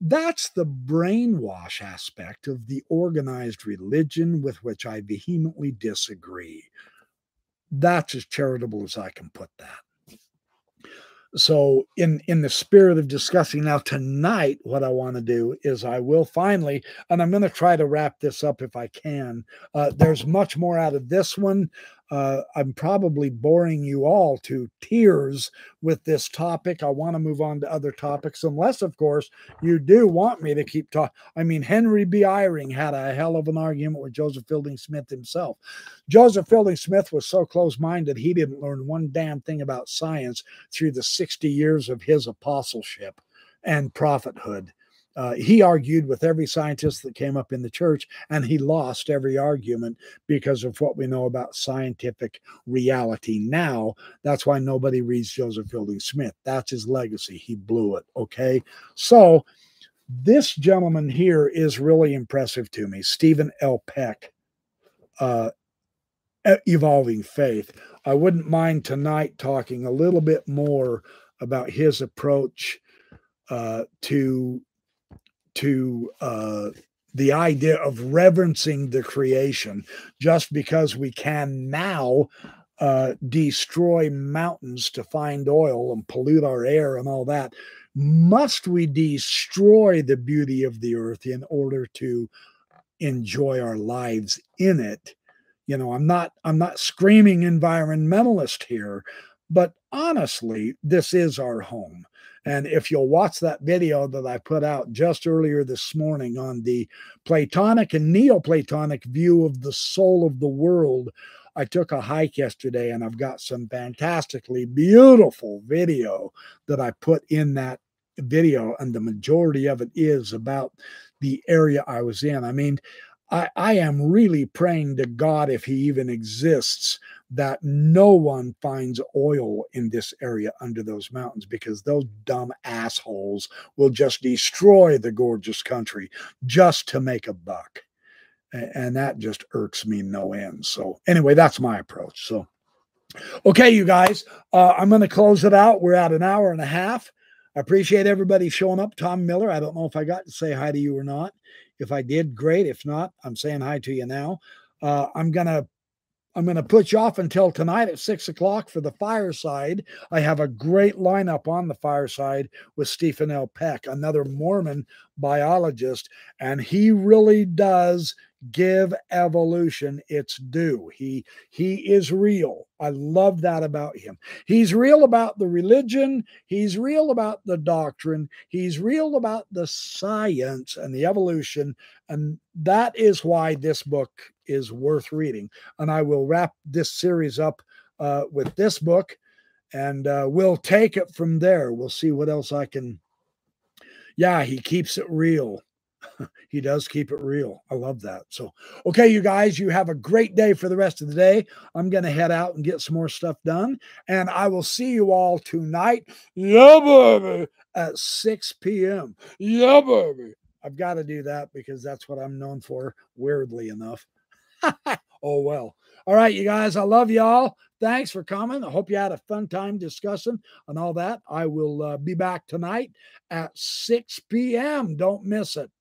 That's the brainwash aspect of the organized religion with which I vehemently disagree. That's as charitable as I can put that. So in, in the spirit of discussing now tonight, what I want to do is I will finally, and I'm going to try to wrap this up if I can. Uh, there's much more out of this one. Uh, I'm probably boring you all to tears with this topic. I want to move on to other topics, unless, of course, you do want me to keep talking. I mean, Henry B. Eyring had a hell of an argument with Joseph Fielding Smith himself. Joseph Fielding Smith was so close-minded, he didn't learn one damn thing about science through the sixty years of his apostleship and prophethood. Uh, he argued with every scientist that came up in the church, and he lost every argument because of what we know about scientific reality now. That's why nobody reads Joseph Fielding Smith. That's his legacy. He blew it, okay? So this gentleman here is really impressive to me, Stephen L. Peck, uh, Evolving Faith. I wouldn't mind tonight talking a little bit more about his approach uh, to... to uh, the idea of reverencing the creation. Just because we can now uh, destroy mountains to find oil and pollute our air and all that, must we destroy the beauty of the earth in order to enjoy our lives in it? You know, I'm not, I'm not screaming environmentalist here, but honestly, this is our home. And if you'll watch that video that I put out just earlier this morning on the Platonic and Neoplatonic view of the soul of the world, I took a hike yesterday and I've got some fantastically beautiful video that I put in that video. And the majority of it is about the area I was in. I mean, I, I am really praying to God, if he even exists, that no one finds oil in this area under those mountains, because those dumb assholes will just destroy the gorgeous country just to make a buck. And that just irks me no end. So anyway, that's my approach. So, okay, you guys, uh, I'm going to close it out. We're at an hour and a half. I appreciate everybody showing up. Tom Miller, I don't know if I got to say hi to you or not. If I did, great. If not, I'm saying hi to you now. Uh, I'm going to I'm going to put you off until tonight at six o'clock for the fireside. I have a great lineup on the fireside with Stephen L. Peck, another Mormon biologist, and he really does give evolution its due. He, he is real. I love that about him. He's real about the religion. He's real about the doctrine. He's real about the science and the evolution. And that is why this book is worth reading. And I will wrap this series up uh, with this book, and uh, we'll take it from there. We'll see what else I can. Yeah, he keeps it real. He does keep it real. I love that. So, okay, you guys, you have a great day for the rest of the day. I'm going to head out and get some more stuff done. And I will see you all tonight. Yeah, baby. At six p m Yeah, baby. I've got to do that because that's what I'm known for, weirdly enough. Oh, well. All right, you guys, I love y'all. Thanks for coming. I hope you had a fun time discussing and all that. I will uh, be back tonight at six p m Don't miss it.